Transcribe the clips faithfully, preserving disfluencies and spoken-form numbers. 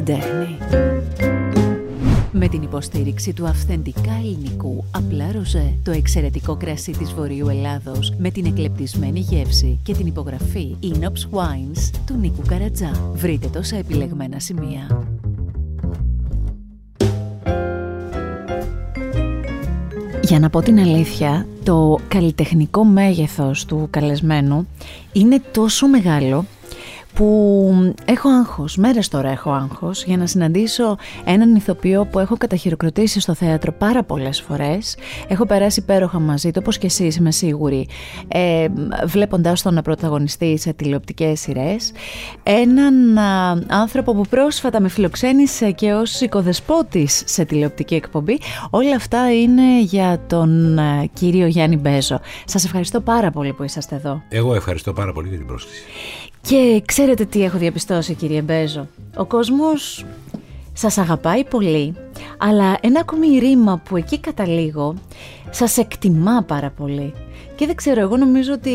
την τέχνη. Με την υποστήριξη του αυθεντικά ελληνικού απλά ροζέ, το εξαιρετικό κρασί της Βορείου Ελλάδος με την εκλεπτισμένη γεύση και την υπογραφή Inops Wines του Νίκου Καρατζά. Βρείτε το σε επιλεγμένα σημεία. Για να πω την αλήθεια, το καλλιτεχνικό μέγεθος του καλεσμένου είναι τόσο μεγάλο που έχω άγχος, μέρες τώρα έχω άγχος για να συναντήσω έναν ηθοποιό που έχω καταχειροκροτήσει στο θέατρο πάρα πολλές φορές. Έχω περάσει υπέροχα μαζί του, όπως και εσείς είμαι σίγουρη, ε, βλέποντάς τον να πρωταγωνιστεί σε τηλεοπτικές σειρές. Έναν α, άνθρωπο που πρόσφατα με φιλοξένησε και ως οικοδεσπότης σε τηλεοπτική εκπομπή. Όλα αυτά είναι για τον α, κύριο Γιάννη Μπέζο. Σας ευχαριστώ πάρα πολύ που είσαστε εδώ. Εγώ ευχαριστώ πάρα πολύ για την πρόσκληση. Και ξέρετε τι έχω διαπιστώσει, κύριε Μπέζο? Ο κόσμος σας αγαπάει πολύ, αλλά ένα ακόμη ρήμα που εκεί καταλήγω, σας εκτιμά πάρα πολύ. Και δεν ξέρω, εγώ νομίζω ότι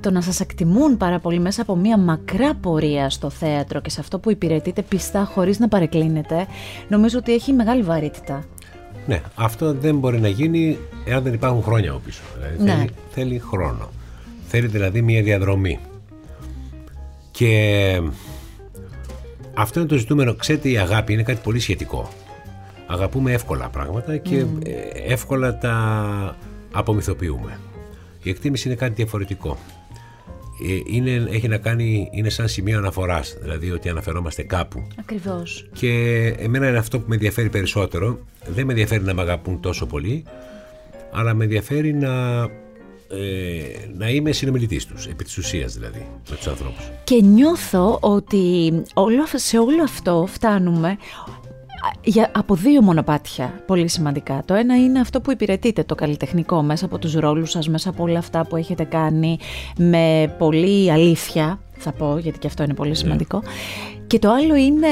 το να σας εκτιμούν πάρα πολύ μέσα από μια μακρά πορεία στο θέατρο και σε αυτό που υπηρετείτε πιστά χωρίς να παρεκκλίνετε, νομίζω ότι έχει μεγάλη βαρύτητα. Ναι, αυτό δεν μπορεί να γίνει εάν δεν υπάρχουν χρόνια από πίσω. Δηλαδή, ναι. θέλει, θέλει χρόνο. Θέλει δηλαδή μια διαδρομή. Και αυτό είναι το ζητούμενο. Ξέρετε, η αγάπη είναι κάτι πολύ σχετικό. Αγαπούμε εύκολα πράγματα και mm. εύκολα τα απομυθοποιούμε. Η εκτίμηση είναι κάτι διαφορετικό. Είναι, έχει να κάνει, είναι σαν σημείο αναφοράς, δηλαδή ότι αναφερόμαστε κάπου. Ακριβώς. Και εμένα είναι αυτό που με ενδιαφέρει περισσότερο. Δεν με ενδιαφέρει να με αγαπούν τόσο πολύ, αλλά με ενδιαφέρει να... να είμαι συνομιλητής τους, επί της ουσίας δηλαδή, με τους ανθρώπους. Και νιώθω ότι όλο, σε όλο αυτό φτάνουμε για, από δύο μονοπάτια πολύ σημαντικά. Το ένα είναι αυτό που υπηρετείτε, το καλλιτεχνικό, μέσα από τους ρόλους σας, μέσα από όλα αυτά που έχετε κάνει με πολλή αλήθεια, θα πω, γιατί και αυτό είναι πολύ σημαντικό. Yeah. Και το άλλο είναι...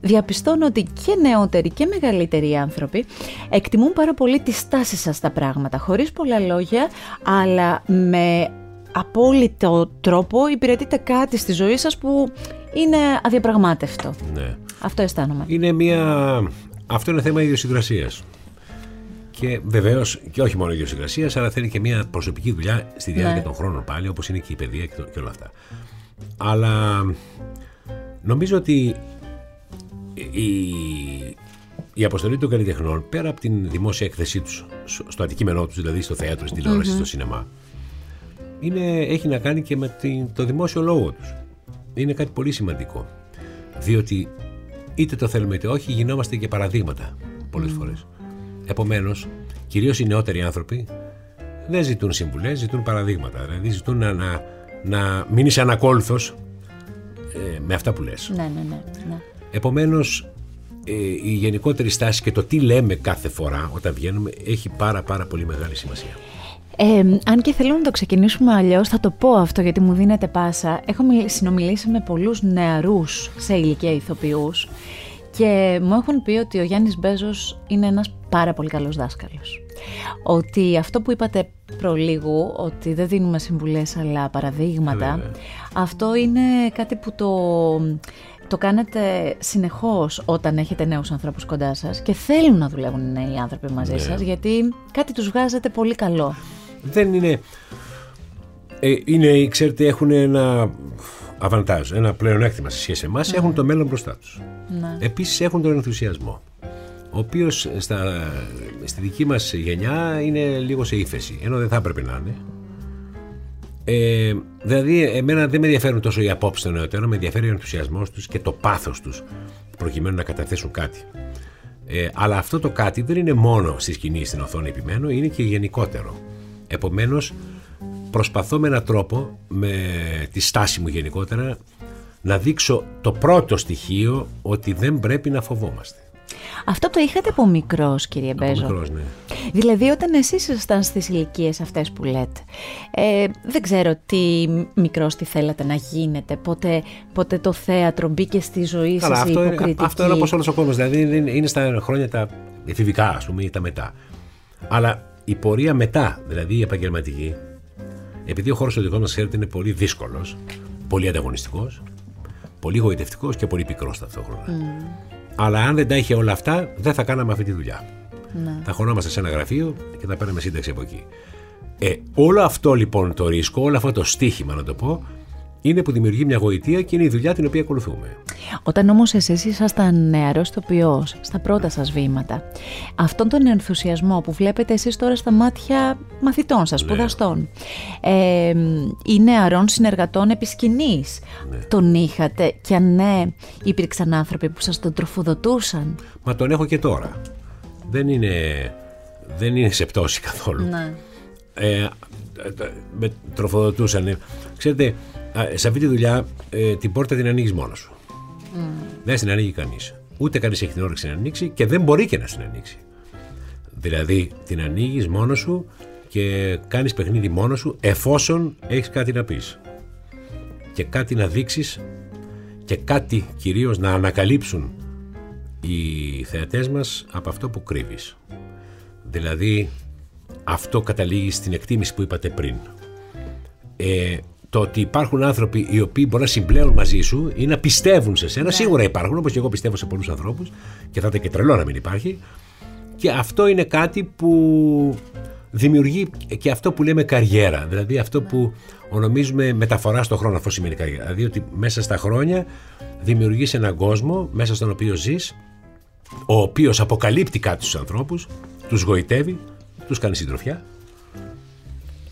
διαπιστώνω ότι και νεότεροι και μεγαλύτεροι άνθρωποι εκτιμούν πάρα πολύ τη στάση σας στα πράγματα, χωρίς πολλά λόγια, αλλά με απόλυτο τρόπο υπηρετείτε κάτι στη ζωή σας που είναι αδιαπραγμάτευτο. Ναι. Αυτό αισθάνομαι. Είναι μια... Αυτό είναι θέμα ιδιοσυγκρασίας. Και βεβαίως, και όχι μόνο ιδιοσυγκρασίας, αλλά θέλει και μια προσωπική δουλειά στη διάρκεια ναι. των χρόνων πάλι, όπως είναι και η παιδεία και όλα αυτά. Αλλά νομίζω ότι Η, η αποστολή των καλλιτεχνών, πέρα από την δημόσια έκθεσή τους στο αντικείμενό τους, δηλαδή στο θέατρο, στην τηλεόραση, mm-hmm. στο σινεμά, είναι, έχει να κάνει και με την, το δημόσιο λόγο τους. Είναι κάτι πολύ σημαντικό, διότι είτε το θέλουμε είτε όχι, γινόμαστε και παραδείγματα πολλές mm. φορές. Επομένως, κυρίως οι νεότεροι άνθρωποι δεν ζητούν συμβουλές, ζητούν παραδείγματα. Δηλαδή ζητούν να, να, να μείνεις ανακόλουθος ε, με αυτά που λες. Ναι, ναι, ναι, ναι. Επομένως, ε, η γενικότερη στάση και το τι λέμε κάθε φορά όταν βγαίνουμε έχει πάρα πάρα πολύ μεγάλη σημασία. Ε, αν και θέλω να το ξεκινήσουμε αλλιώς, θα το πω αυτό γιατί μου δίνεται πάσα. Έχω συνομιλήσει με πολλούς νεαρούς σε ηλικία ηθοποιούς και μου έχουν πει ότι ο Γιάννης Μπέζος είναι ένας πάρα πολύ καλός δάσκαλος. Ότι αυτό που είπατε προλίγου, ότι δεν δίνουμε συμβουλές αλλά παραδείγματα, Λέβαια. αυτό είναι κάτι που το... το κάνετε συνεχώς όταν έχετε νέους ανθρώπους κοντά σας και θέλουν να δουλεύουν οι νέοι άνθρωποι μαζί ναι. σας, γιατί κάτι τους βγάζετε πολύ καλό. Δεν είναι... Ε, είναι, ξέρετε, έχουν ένα αβαντάζ, ένα πλεονέκτημα σε σχέση με εμάς, ναι. έχουν το μέλλον μπροστά τους. Ναι. Επίσης έχουν τον ενθουσιασμό, ο οποίος στα, στη δική μας γενιά είναι λίγο σε ύφεση, ενώ δεν θα έπρεπε να είναι. Ε, δηλαδή, εμένα δεν με ενδιαφέρουν τόσο οι απόψεις των νεωτέρων, με ενδιαφέρει ο ενθουσιασμός τους και το πάθος τους προκειμένου να καταθέσουν κάτι. Ε, αλλά αυτό το κάτι δεν είναι μόνο στη σκηνή, στην οθόνη, επιμένω, είναι και γενικότερο. Επομένως, προσπαθώ με έναν τρόπο, με τη στάση μου γενικότερα, να δείξω το πρώτο στοιχείο ότι δεν πρέπει να φοβόμαστε. Αυτό το είχατε από μικρός, κύριε Μπέζο? Από μικρός, ναι. Δηλαδή όταν εσείς ήσασταν στις ηλικίες αυτές που λέτε, ε, δεν ξέρω τι μικρός τι θέλατε να γίνετε, πότε, πότε το θέατρο μπήκε στη ζωή σας? Καλά, η υποκριτική. Είναι, αυτό είναι όπως όλος ο κόσμος, δηλαδή είναι, είναι στα χρόνια τα εφηβικά, ας πούμε, ή τα μετά. Αλλά η πορεία μετά, δηλαδή η επαγγελματική, επειδή ο χώρος ο δικός μας, ξέρετε, είναι πολύ δύσκολος, πολύ ανταγωνιστικός, πολύ γοητευτικός και πολύ πικρός ταυτόχρονα. Mm. Αλλά αν δεν τα είχε όλα αυτά, δεν θα κάναμε αυτή τη δουλειά. Ναι. Θα χωνόμαστε σε ένα γραφείο και θα παίρναμε σύνταξη από εκεί. Ε, όλο αυτό λοιπόν το ρίσκο, όλο αυτό το στοίχημα να το πω, είναι που δημιουργεί μια γοητεία και είναι η δουλειά την οποία ακολουθούμε. Όταν όμως εσείς ήσασταν νεαρός τοπιός, στα πρώτα σας βήματα, αυτόν τον ενθουσιασμό που βλέπετε εσείς τώρα στα μάτια μαθητών σας, ναι, σπουδαστών ε, ή νεαρών συνεργατών επί σκηνής, ναι, τον είχατε? Και αν ναι, υπήρξαν άνθρωποι που σας τον τροφοδοτούσαν? Μα τον έχω και τώρα. Δεν είναι, δεν είναι σε πτώση καθόλου. Ναι. Ε, με τροφοδοτούσαν. Ξέρετε, σε αυτή τη δουλειά ε, την πόρτα την ανοίγεις μόνος σου. Mm. Δεν την ανοίγει κανείς. Ούτε κανείς έχει την όρεξη να ανοίξει και δεν μπορεί και να την ανοίξει. Δηλαδή την ανοίγεις μόνος σου και κάνεις παιχνίδι μόνος σου, εφόσον έχεις κάτι να πεις και κάτι να δείξεις και κάτι κυρίως να ανακαλύψουν οι θεατές μας από αυτό που κρύβεις. Δηλαδή αυτό καταλήγει στην εκτίμηση που είπατε πριν. Ε, Το ότι υπάρχουν άνθρωποι οι οποίοι μπορεί να συμπλέουν μαζί σου ή να πιστεύουν σε σένα, ναι, σίγουρα υπάρχουν, όπως και εγώ πιστεύω σε πολλούς ανθρώπους και θα ήταν και τρελό να μην υπάρχει. Και αυτό είναι κάτι που δημιουργεί και αυτό που λέμε καριέρα. Δηλαδή αυτό που ονομίζουμε μεταφορά στον χρόνο, αυτό σημαίνει καριέρα. Δηλαδή ότι μέσα στα χρόνια δημιουργείς έναν κόσμο μέσα στον οποίο ζεις, ο οποίος αποκαλύπτει κάτι στους ανθρώπους, τους γοητεύει, τους κάνει συντροφιά.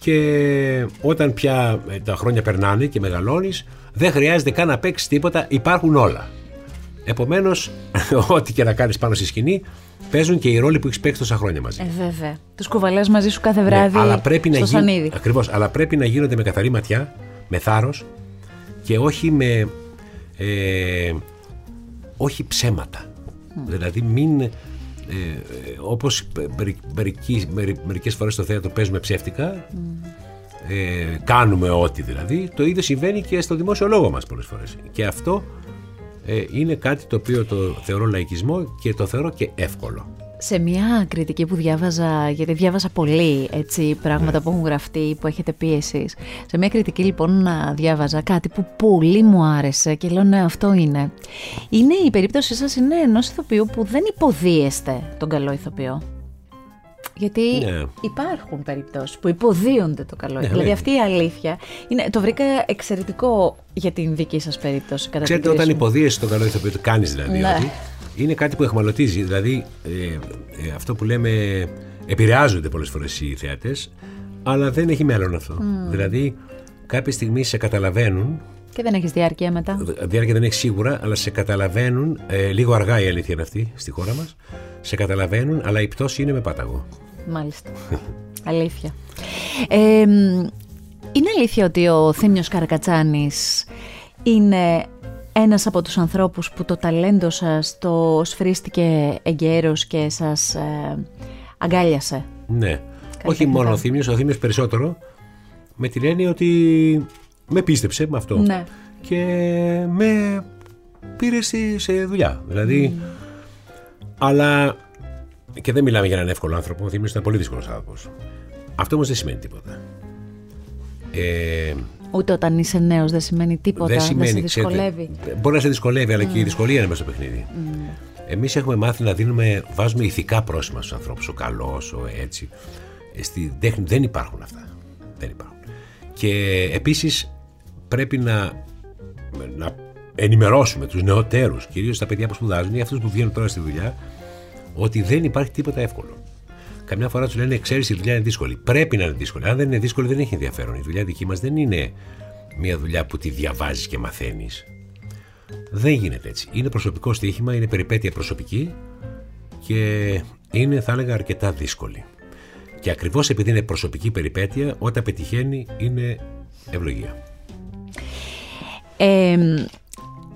Και όταν πια τα χρόνια περνάνε και μεγαλώνεις, δεν χρειάζεται καν να παίξεις τίποτα, υπάρχουν όλα. Επομένως, ό,τι και να κάνεις πάνω στη σκηνή, παίζουν και οι ρόλοι που έχεις παίξει τόσα χρόνια μαζί. Ε, βέβαια. Τους κουβαλάς μαζί σου κάθε βράδυ, ναι, αλλά πρέπει στο να σανίδι. Γι... Ακριβώς, αλλά πρέπει να γίνονται με καθαρή ματιά, με θάρρος και όχι με ε, όχι ψέματα. Mm. Δηλαδή μην... Ε, όπως μερικές, μερικές φορές στο θέατρο παίζουμε ψεύτικα, mm. ε, κάνουμε ό,τι δηλαδή, το ίδιο συμβαίνει και στο δημόσιο λόγο μας πολλές φορές. Και αυτό ε, είναι κάτι το οποίο το θεωρώ λαϊκισμό και το θεωρώ και εύκολο. Σε μια κριτική που διάβαζα, γιατί διάβασα πολύ έτσι, πράγματα, ναι, που έχουν γραφτεί, που έχετε πει εσείς. Σε μια κριτική λοιπόν διάβαζα κάτι που πολύ μου άρεσε και λέω ναι, αυτό είναι. Είναι η περίπτωσή σας, είναι ενός ηθοποιού που δεν υποδίεστε τον καλό ηθοποιό. Γιατί, ναι, υπάρχουν περιπτώσεις που υποδίονται το καλό. Ναι, δηλαδή αυτή η αλήθεια είναι, το βρήκα εξαιρετικό για την δική σας περίπτωση. Κατά Ξέρετε όταν υποδίεσαι τον καλό ηθοποιό, το κάνεις δηλαδή, ναι, ότι είναι κάτι που εχμαλωτίζει, δηλαδή ε, ε, αυτό που λέμε, επηρεάζονται πολλές φορές οι θεατές, αλλά δεν έχει μέλλον αυτό. Mm. Δηλαδή κάποια στιγμή σε καταλαβαίνουν. Και δεν έχεις διάρκεια μετά. Διάρκεια δεν έχεις σίγουρα, αλλά σε καταλαβαίνουν, ε, λίγο αργά η αλήθεια είναι αυτή στη χώρα μας, σε καταλαβαίνουν, αλλά η πτώση είναι με πάταγο. Μάλιστα. Αλήθεια. Ε, είναι αλήθεια ότι ο Θύμιος Καρακατσάνης είναι... ένας από τους ανθρώπους που το ταλέντο σας το σφρίστηκε εγκαίρος και σας ε, αγκάλιασε. Ναι. Καλή Όχι τεχνικά. Μόνο ο Θύμιος, ο Θύμιος περισσότερο, με την έννοια ότι με πίστεψε με αυτό. Ναι. Και με πήρε σε δουλειά. Δηλαδή, mm. αλλά και δεν μιλάμε για έναν εύκολο άνθρωπο, ο Θύμιος ήταν πολύ δύσκολος άνθρωπος. Αυτό όμως δεν σημαίνει τίποτα. Ε, Ούτε όταν είσαι νέος δεν σημαίνει τίποτα, δεν, σημαίνει, δεν σε δυσκολεύει. Ξέρετε, μπορεί να σε δυσκολεύει, αλλά mm. και η δυσκολία είναι μέσα στο παιχνίδι. Mm. Εμείς έχουμε μάθει να δίνουμε, βάζουμε ηθικά πρόσημα στους ανθρώπους, ο καλός, ο έτσι. Στην τέχνη δεν υπάρχουν αυτά. Δεν υπάρχουν. Και επίσης πρέπει να, να ενημερώσουμε τους νεοτέρους, κυρίως τα παιδιά που σπουδάζουν ή αυτούς που βγαίνουν τώρα στη δουλειά, ότι δεν υπάρχει τίποτα εύκολο. Καμιά φορά του λένε: ξέρεις, η δουλειά είναι δύσκολη. Πρέπει να είναι δύσκολη. Αν δεν είναι δύσκολη, δεν έχει ενδιαφέρον. Η δουλειά δική μας δεν είναι μια δουλειά που τη διαβάζεις και μαθαίνεις. Δεν γίνεται έτσι. Είναι προσωπικό στοίχημα, είναι περιπέτεια προσωπική και είναι, θα έλεγα, αρκετά δύσκολη. Και ακριβώς επειδή είναι προσωπική περιπέτεια, όταν πετυχαίνει, είναι ευλογία. Ε,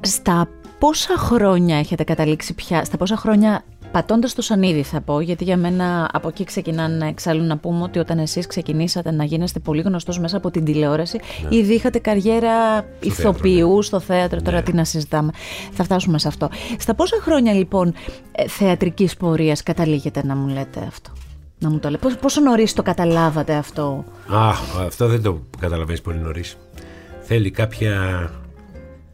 στα πόσα χρόνια έχετε καταλήξει πια, στα πόσα χρόνια. Πατώντας το σανίδι θα πω, γιατί για μένα από εκεί ξεκινάνε, εξάλλου να πούμε ότι όταν εσείς ξεκινήσατε να γίνεστε πολύ γνωστός μέσα από την τηλεόραση, ναι, ήδη είχατε καριέρα στο ηθοποιού, θέατρο, ναι, στο θέατρο, ναι, τώρα τι να συζητάμε, θα φτάσουμε σε αυτό. Στα πόσα χρόνια λοιπόν θεατρικής πορείας καταλήγετε να μου λέτε αυτό, να μου το λέτε, πόσο νωρίς το καταλάβατε αυτό? Α, αυτό δεν το καταλαβαίνεις πολύ νωρίς, θέλει κάποια...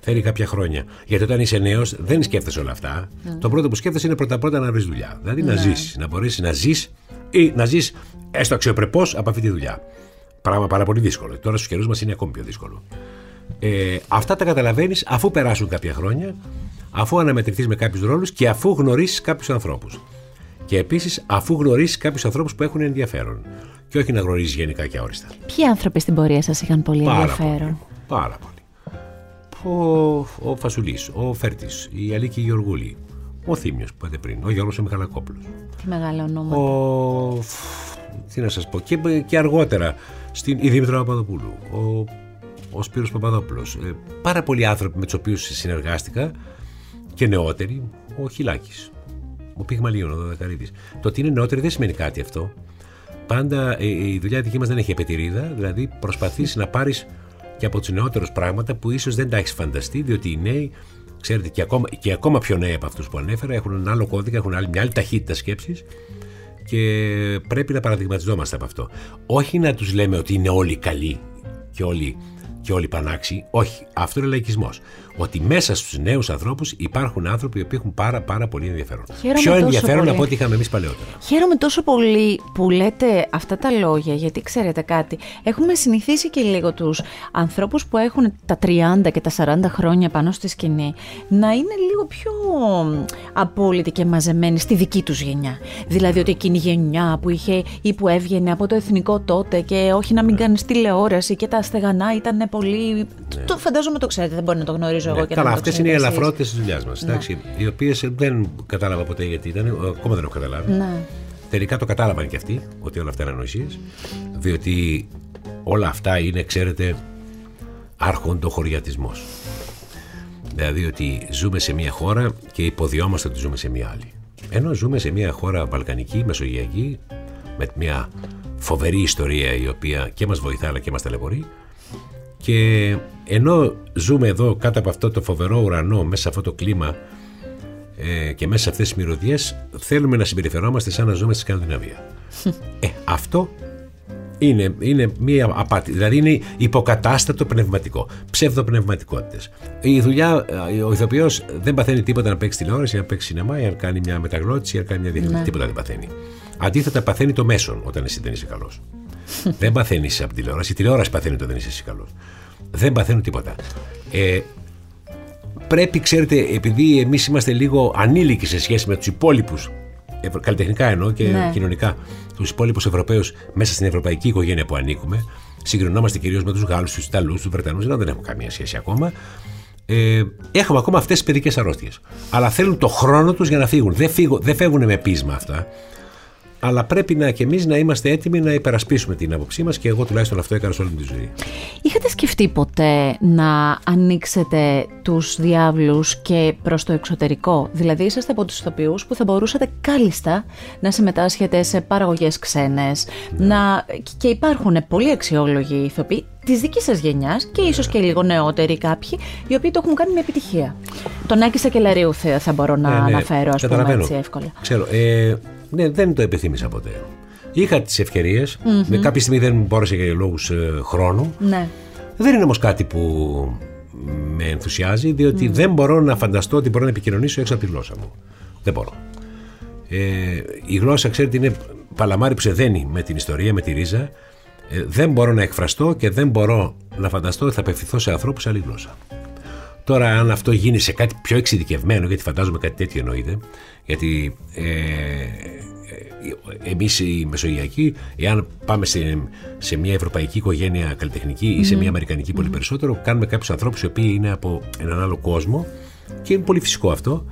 Θέλει κάποια χρόνια. Γιατί όταν είσαι νέος, δεν σκέφτεσαι όλα αυτά. Mm. Το πρώτο που σκέφτεσαι είναι πρώτα-πρώτα να βρεις δουλειά. Δηλαδή να yeah. ζήσεις, να μπορέσεις να ζεις ή να ζεις έστω αξιοπρεπώς από αυτή τη δουλειά. Πράγμα πάρα πολύ δύσκολο. Τώρα στους καιρούς μας είναι ακόμη πιο δύσκολο. Ε, αυτά τα καταλαβαίνεις αφού περάσουν κάποια χρόνια, αφού αναμετρηθείς με κάποιους ρόλους και αφού γνωρίσεις κάποιους ανθρώπους. Και επίσης αφού γνωρίσεις κάποιους ανθρώπους που έχουν ενδιαφέρον. Και όχι να γνωρίζεις γενικά και αόριστα. Ποιοι άνθρωποι στην πορεία σας είχαν πολύ πάρα ενδιαφέρον? Πολύ, πάρα πολύ. Ο, ο Φασουλής, ο Φέρτης, η Αλίκη Γεωργούλη, ο Θύμιος που είπατε πριν, ο Γιώργος ο Μιχαλακόπουλος. Τι μεγάλα ονόματα. Ο, τι να σας πω, και, και αργότερα στην, η Δήμητρα Παπαδοπούλου, ο, ο Σπύρος Παπαδόπουλος. Ε, πάρα πολλοί άνθρωποι με τους οποίους συνεργάστηκα και νεότεροι, ο Χιλάκης, ο Πυγμαλίων, ο Δεκαρύδης. Το ότι είναι νεότεροι δεν σημαίνει κάτι αυτό. Πάντα ε, η δουλειά δική μας δεν έχει επετηρίδα, δηλαδή προσπαθείς να πάρεις και από τους νεότερους πράγματα που ίσως δεν τα έχεις φανταστεί, διότι οι νέοι, ξέρετε, και ακόμα, και ακόμα πιο νέοι από αυτούς που ανέφερα, έχουν ένα άλλο κώδικα, έχουν άλλη, μια άλλη ταχύτητα σκέψης και πρέπει να παραδειγματιζόμαστε από αυτό. Όχι να τους λέμε ότι είναι όλοι καλοί και όλοι, και όλοι πανάξιοι, όχι. Αυτό είναι λαϊκισμός. Ότι μέσα στους νέους ανθρώπους υπάρχουν άνθρωποι που έχουν πάρα, πάρα πολύ ενδιαφέρον. Χαίρομαι πιο ενδιαφέρον πολύ από ό,τι είχαμε εμείς παλαιότερα. Χαίρομαι τόσο πολύ που λέτε αυτά τα λόγια, γιατί ξέρετε κάτι. Έχουμε συνηθίσει και λίγο τους ανθρώπους που έχουν τα τριάντα και τα σαράντα χρόνια πάνω στη σκηνή να είναι λίγο πιο απόλυτοι και μαζεμένοι στη δική τους γενιά. Δηλαδή ότι εκείνη η γενιά που είχε ή που έβγαινε από το εθνικό τότε και όχι να μην ναι. κάνεις τηλεόραση και τα στεγανά ήταν πολύ. Ναι. Το φαντάζομαι το ξέρετε, δεν μπορεί να το γνωρίζει. Ναι, καλά, αυτές είναι οι ελαφρότητες της δουλειάς μας. Ναι. Οι οποίες δεν κατάλαβα ποτέ γιατί ήταν, ακόμα δεν έχω καταλάβει. Ναι. Τελικά το κατάλαβαν και αυτοί, ότι όλα αυτά είναι ανοησίες. Διότι όλα αυτά είναι, ξέρετε, αρχοντοχωριατισμός. Δηλαδή ότι ζούμε σε μία χώρα και υποδιόμαστε ότι ζούμε σε μία άλλη. Ενώ ζούμε σε μία χώρα βαλκανική, μεσογειακή, με μία φοβερή ιστορία η οποία και μας βοηθά αλλά και μας ταλαιπωρεί. Και ενώ ζούμε εδώ κάτω από αυτό το φοβερό ουρανό, μέσα σε αυτό το κλίμα ε, και μέσα σε αυτές τις μυρωδιές, θέλουμε να συμπεριφερόμαστε σαν να ζούμε στη Σκανδιναβία. Ε, αυτό είναι, είναι μία απάτη, δηλαδή είναι υποκατάστατο πνευματικό, ψευδοπνευματικότητες. Η δουλειά, ο ηθοποιός δεν παθαίνει τίποτα να παίξει τηλεόραση, να παίξει σινεμά, ή αν κάνει μια μεταγλώτηση, ή αν κάνει μια διαδικασία. Ναι. Τίποτα δεν παθαίνει. Αντίθετα, παθαίνει το μέσον όταν εσύ δεν είσαι καλός. Δεν παθαίνει από την τηλεόραση. Η τηλεόραση παθαίνει όταν δεν είσαι εσύ καλός. Δεν παθαίνουν τίποτα. Ε, πρέπει, ξέρετε, επειδή εμείς είμαστε λίγο ανήλικοι σε σχέση με τους υπόλοιπους, καλλιτεχνικά εννοώ και ναι. κοινωνικά, τους υπόλοιπους Ευρωπαίους μέσα στην ευρωπαϊκή οικογένεια που ανήκουμε, συγκρινόμαστε κυρίως με τους Γάλλους, τους Ιταλούς, τους Βρετανούς, ενώ δεν έχουμε καμία σχέση ακόμα. Ε, έχουμε ακόμα αυτές τις παιδικές αρρώστιες. Αλλά θέλουν το χρόνο τους για να φύγουν. Δεν, φύγω, δεν φεύγουν με πείσμα αυτά. Αλλά πρέπει να, και εμείς να είμαστε έτοιμοι να υπερασπίσουμε την άποψή μας και εγώ τουλάχιστον αυτό έκανα σε όλη μου τη ζωή. Είχατε σκεφτεί ποτέ να ανοίξετε τους διάβλους και προς το εξωτερικό? Δηλαδή είσαστε από τους ηθοποιούς που θα μπορούσατε κάλλιστα να συμμετάσχετε σε παραγωγές ξένες. Ναι. Να... Και υπάρχουν πολύ αξιόλογοι ηθοποιοί της δικής σας γενιάς και ίσως και λίγο νεότεροι κάποιοι, οι οποίοι το έχουν κάνει με επιτυχία. Τον Άκη Κελαρίου θα μπορώ να ναι, ναι, αναφέρω, ας πούμε, έτσι εύκολα. Ξέρω, ε... ναι, δεν το επιθύμησα ποτέ. Είχα τις ευκαιρίες, mm-hmm. κάποια στιγμή δεν μπόρεσα για λόγους ε, χρόνου. Ναι. Δεν είναι όμως κάτι που με ενθουσιάζει, διότι mm. δεν μπορώ να φανταστώ ότι μπορώ να επικοινωνήσω έξω από τη γλώσσα μου. Δεν μπορώ. Ε, η γλώσσα, ξέρετε, είναι παλαμάρι που σε δένει με την ιστορία, με τη ρίζα. Ε, δεν μπορώ να εκφραστώ και δεν μπορώ να φανταστώ ότι θα απευθυνθώ σε ανθρώπους σε άλλη γλώσσα. Τώρα, αν αυτό γίνει σε κάτι πιο εξειδικευμένο, γιατί φαντάζομαι κάτι τέτοιο εννοείται, γιατί ε, εμείς οι μεσογειακοί, εάν πάμε σε, σε μια ευρωπαϊκή οικογένεια καλλιτεχνική ή σε μια αμερικανική πολύ περισσότερο, κάνουμε κάποιους ανθρώπους οι οποίοι είναι από έναν άλλο κόσμο και είναι πολύ φυσικό αυτό.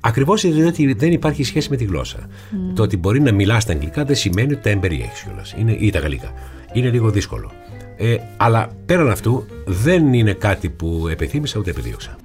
Ακριβώς διότι δεν υπάρχει σχέση με τη γλώσσα. Mm. Το ότι μπορεί να μιλάς τα αγγλικά δεν σημαίνει ότι τα εμπεριέχεις κιόλας ή τα γαλλικά. Είναι λίγο δύσκολο. Ε, αλλά πέραν αυτού δεν είναι κάτι που επιθύμησα ούτε επιδίωξα.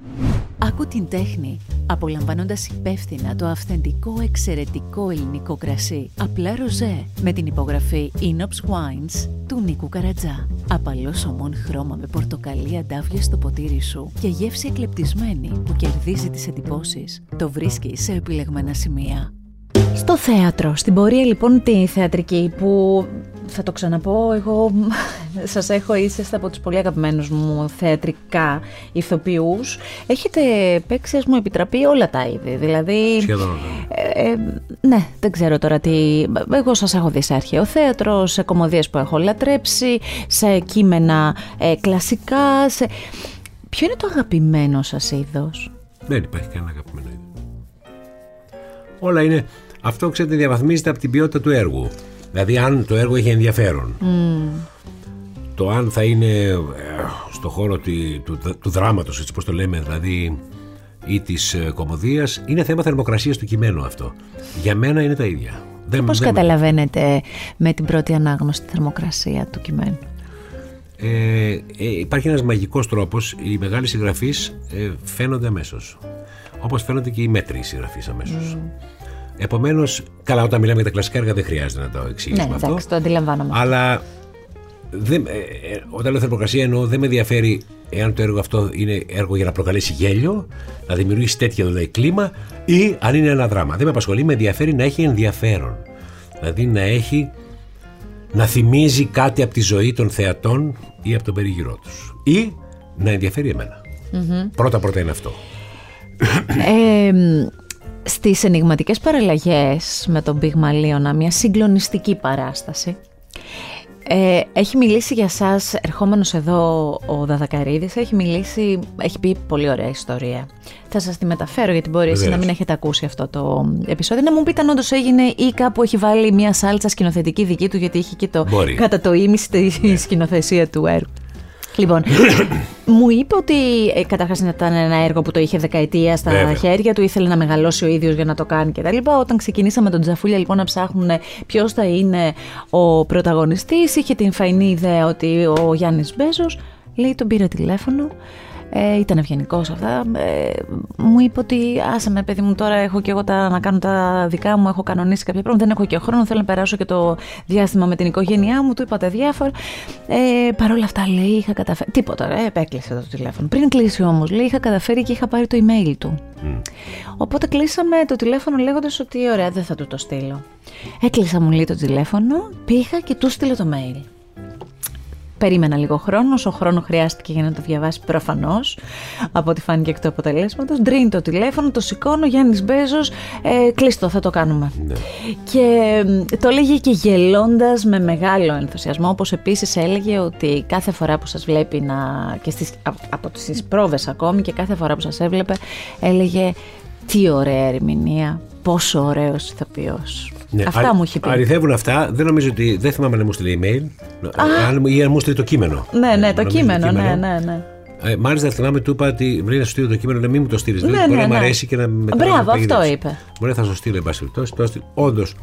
Άκου την τέχνη, απολαμβάνοντας υπεύθυνα το αυθεντικό εξαιρετικό ελληνικό κρασί. Απλά ροζέ, με την υπογραφή Inops Wines του Νίκου Καρατζά. Απαλός ομών χρώμα με πορτοκαλί αντάβια στο ποτήρι σου και γεύση εκλεπτισμένη που κερδίζει τις εντυπώσεις. Το βρίσκει σε επιλεγμένα σημεία. Στο θέατρο, στην πορεία λοιπόν τη θεατρική που θα το ξαναπώ εγώ... σας έχω, είσαστε από τους πολύ αγαπημένους μου θεατρικά ηθοποιούς. Έχετε παίξει, ας μου επιτραπεί, όλα τα είδη. Δηλαδή. Σχεδόν όλα. Ε, ε, ναι, δεν ξέρω τώρα τι. Εγώ σας έχω δει σε αρχαίο θέατρο, σε κομμωδίες που έχω λατρέψει, σε κείμενα ε, κλασικά. Σε... Ποιο είναι το αγαπημένο σας είδος? Δεν υπάρχει κανένα αγαπημένο είδος. Όλα είναι. Αυτό, ξέρετε, διαβαθμίζεται από την ποιότητα του έργου. Δηλαδή, αν το έργο έχει ενδιαφέρον. Mm. Το αν θα είναι στο χώρο του, του, του δράματος, έτσι πώς το λέμε, δηλαδή, ή της κομμωδίας, είναι θέμα θερμοκρασίας του κειμένου αυτό. Για μένα είναι τα ίδια. Δεν, πώς δεν... καταλαβαίνετε με την πρώτη ανάγνωση τη θερμοκρασία του κειμένου? Ε, ε, υπάρχει ένας μαγικός τρόπος. Οι μεγάλοι συγγραφείς ε, φαίνονται αμέσως. Όπως φαίνονται και οι μέτριοι συγγραφείς αμέσως. Mm. Επομένως, καλά, όταν μιλάμε για τα κλασικά έργα δεν χρειάζεται να το εξηγήσουμε, ναι, αυτό. Ναι, εντάξει, το αντιλαμβάνομαι. Αλλά δεν, ε, ε, όταν λέω θερμοκρασία εννοώ δεν με ενδιαφέρει εάν το έργο αυτό είναι έργο για να προκαλέσει γέλιο, να δημιουργήσει τέτοια δηλαδή κλίμα, ή αν είναι ένα δράμα. Δεν με απασχολεί, με ενδιαφέρει να έχει ενδιαφέρον. Δηλαδή να έχει, να θυμίζει κάτι από τη ζωή των θεατών ή από τον περίγυρό τους. Ή να ενδιαφέρει εμένα. Mm-hmm. Πρώτα-πρώτα είναι αυτό. ε, Στις ενηγματικές παραλλαγές με τον Πυγμαλίωνα, μια συγκλονιστική παράσταση, ε, έχει μιλήσει για σας, ερχόμενος εδώ ο Δεκαρύδης, έχει μιλήσει, έχει πει πολύ ωραία ιστορία. Θα σας τη μεταφέρω γιατί μπορεί εσείς να μην έχετε ακούσει αυτό το επεισόδιο. Να μου πείτε αν όντως έγινε ή κάπου έχει βάλει μια σάλτσα σκηνοθετική δική του, γιατί είχε και το μπορεί. Κατά το ίμιση τη ναι. σκηνοθεσία του έργου. Λοιπόν, μου είπε ότι ε, καταρχάς ήταν ένα έργο που το είχε δεκαετία στα Βέβαια. χέρια του, ήθελε να μεγαλώσει ο ίδιος για να το κάνει κτλ. Όταν ξεκινήσαμε τον Τσαφούλια λοιπόν να ψάχνουν ποιος θα είναι ο πρωταγωνιστής, είχε την φαϊνή ιδέα ότι ο Γιάννης Μπέζος, λέει, τον πήρε τηλέφωνο, ε, ήταν ευγενικός αυτά, ε, μου είπε ότι άσε με παιδί μου, τώρα έχω και εγώ τα, να κάνω τα δικά μου, έχω κανονίσει κάποια πράγματα, δεν έχω και χρόνο, θέλω να περάσω και το διάστημα με την οικογένειά μου, του είπατε διάφορα, ε, παρόλα αυτά λέει είχα καταφέρει, τίποτα ρε, επέκλεισε το τηλέφωνο, πριν κλείσει όμως λέει είχα καταφέρει και είχα πάρει το email του. Mm. Οπότε κλείσαμε το τηλέφωνο λέγοντας ότι ωραία, δεν θα του το στείλω. Έκλεισα, μου λέει, το τηλέφωνο, πήγα και του στείλω το mail. Περίμενα λίγο χρόνο, όσο χρόνο χρειάστηκε για να το διαβάσει, προφανώς, από ό,τι φάνηκε εκ του αποτελέσματος. Ντρίνει το τηλέφωνο, το σηκώνω, Γιάννης Μπέζος, ε, κλείστο, θα το κάνουμε. Ναι. Και το έλεγε και γελώντας με μεγάλο ενθουσιασμό, όπως επίσης έλεγε ότι κάθε φορά που σας βλέπει να, και στις, από τις πρόβες ακόμη, και κάθε φορά που σας έβλεπε, έλεγε τι ωραία ερμηνεία, πόσο ωραίος ηθοποιός. Ναι, αυτά α, μου είχε πει. Αληθεύουν αυτά. Δεν νομίζω ότι. Δεν θυμάμαι να μου στείλει email. Α, αν, ή αν μου στείλει το κείμενο. Ναι, ναι, το κείμενο. Το κείμενο. Ναι, ναι, ναι. Ε, μάλιστα, θυμάμαι του είπα ότι βρει να σου στείλει το κείμενο, να μην μου το στείλει. Ναι, δηλαδή, ναι, μπορεί ναι. να μ' αρέσει και να με το Μπράβο, να αυτό είπε. Μπορεί να θα σου στείλει, εν πάση περιπτώσει. Όντως,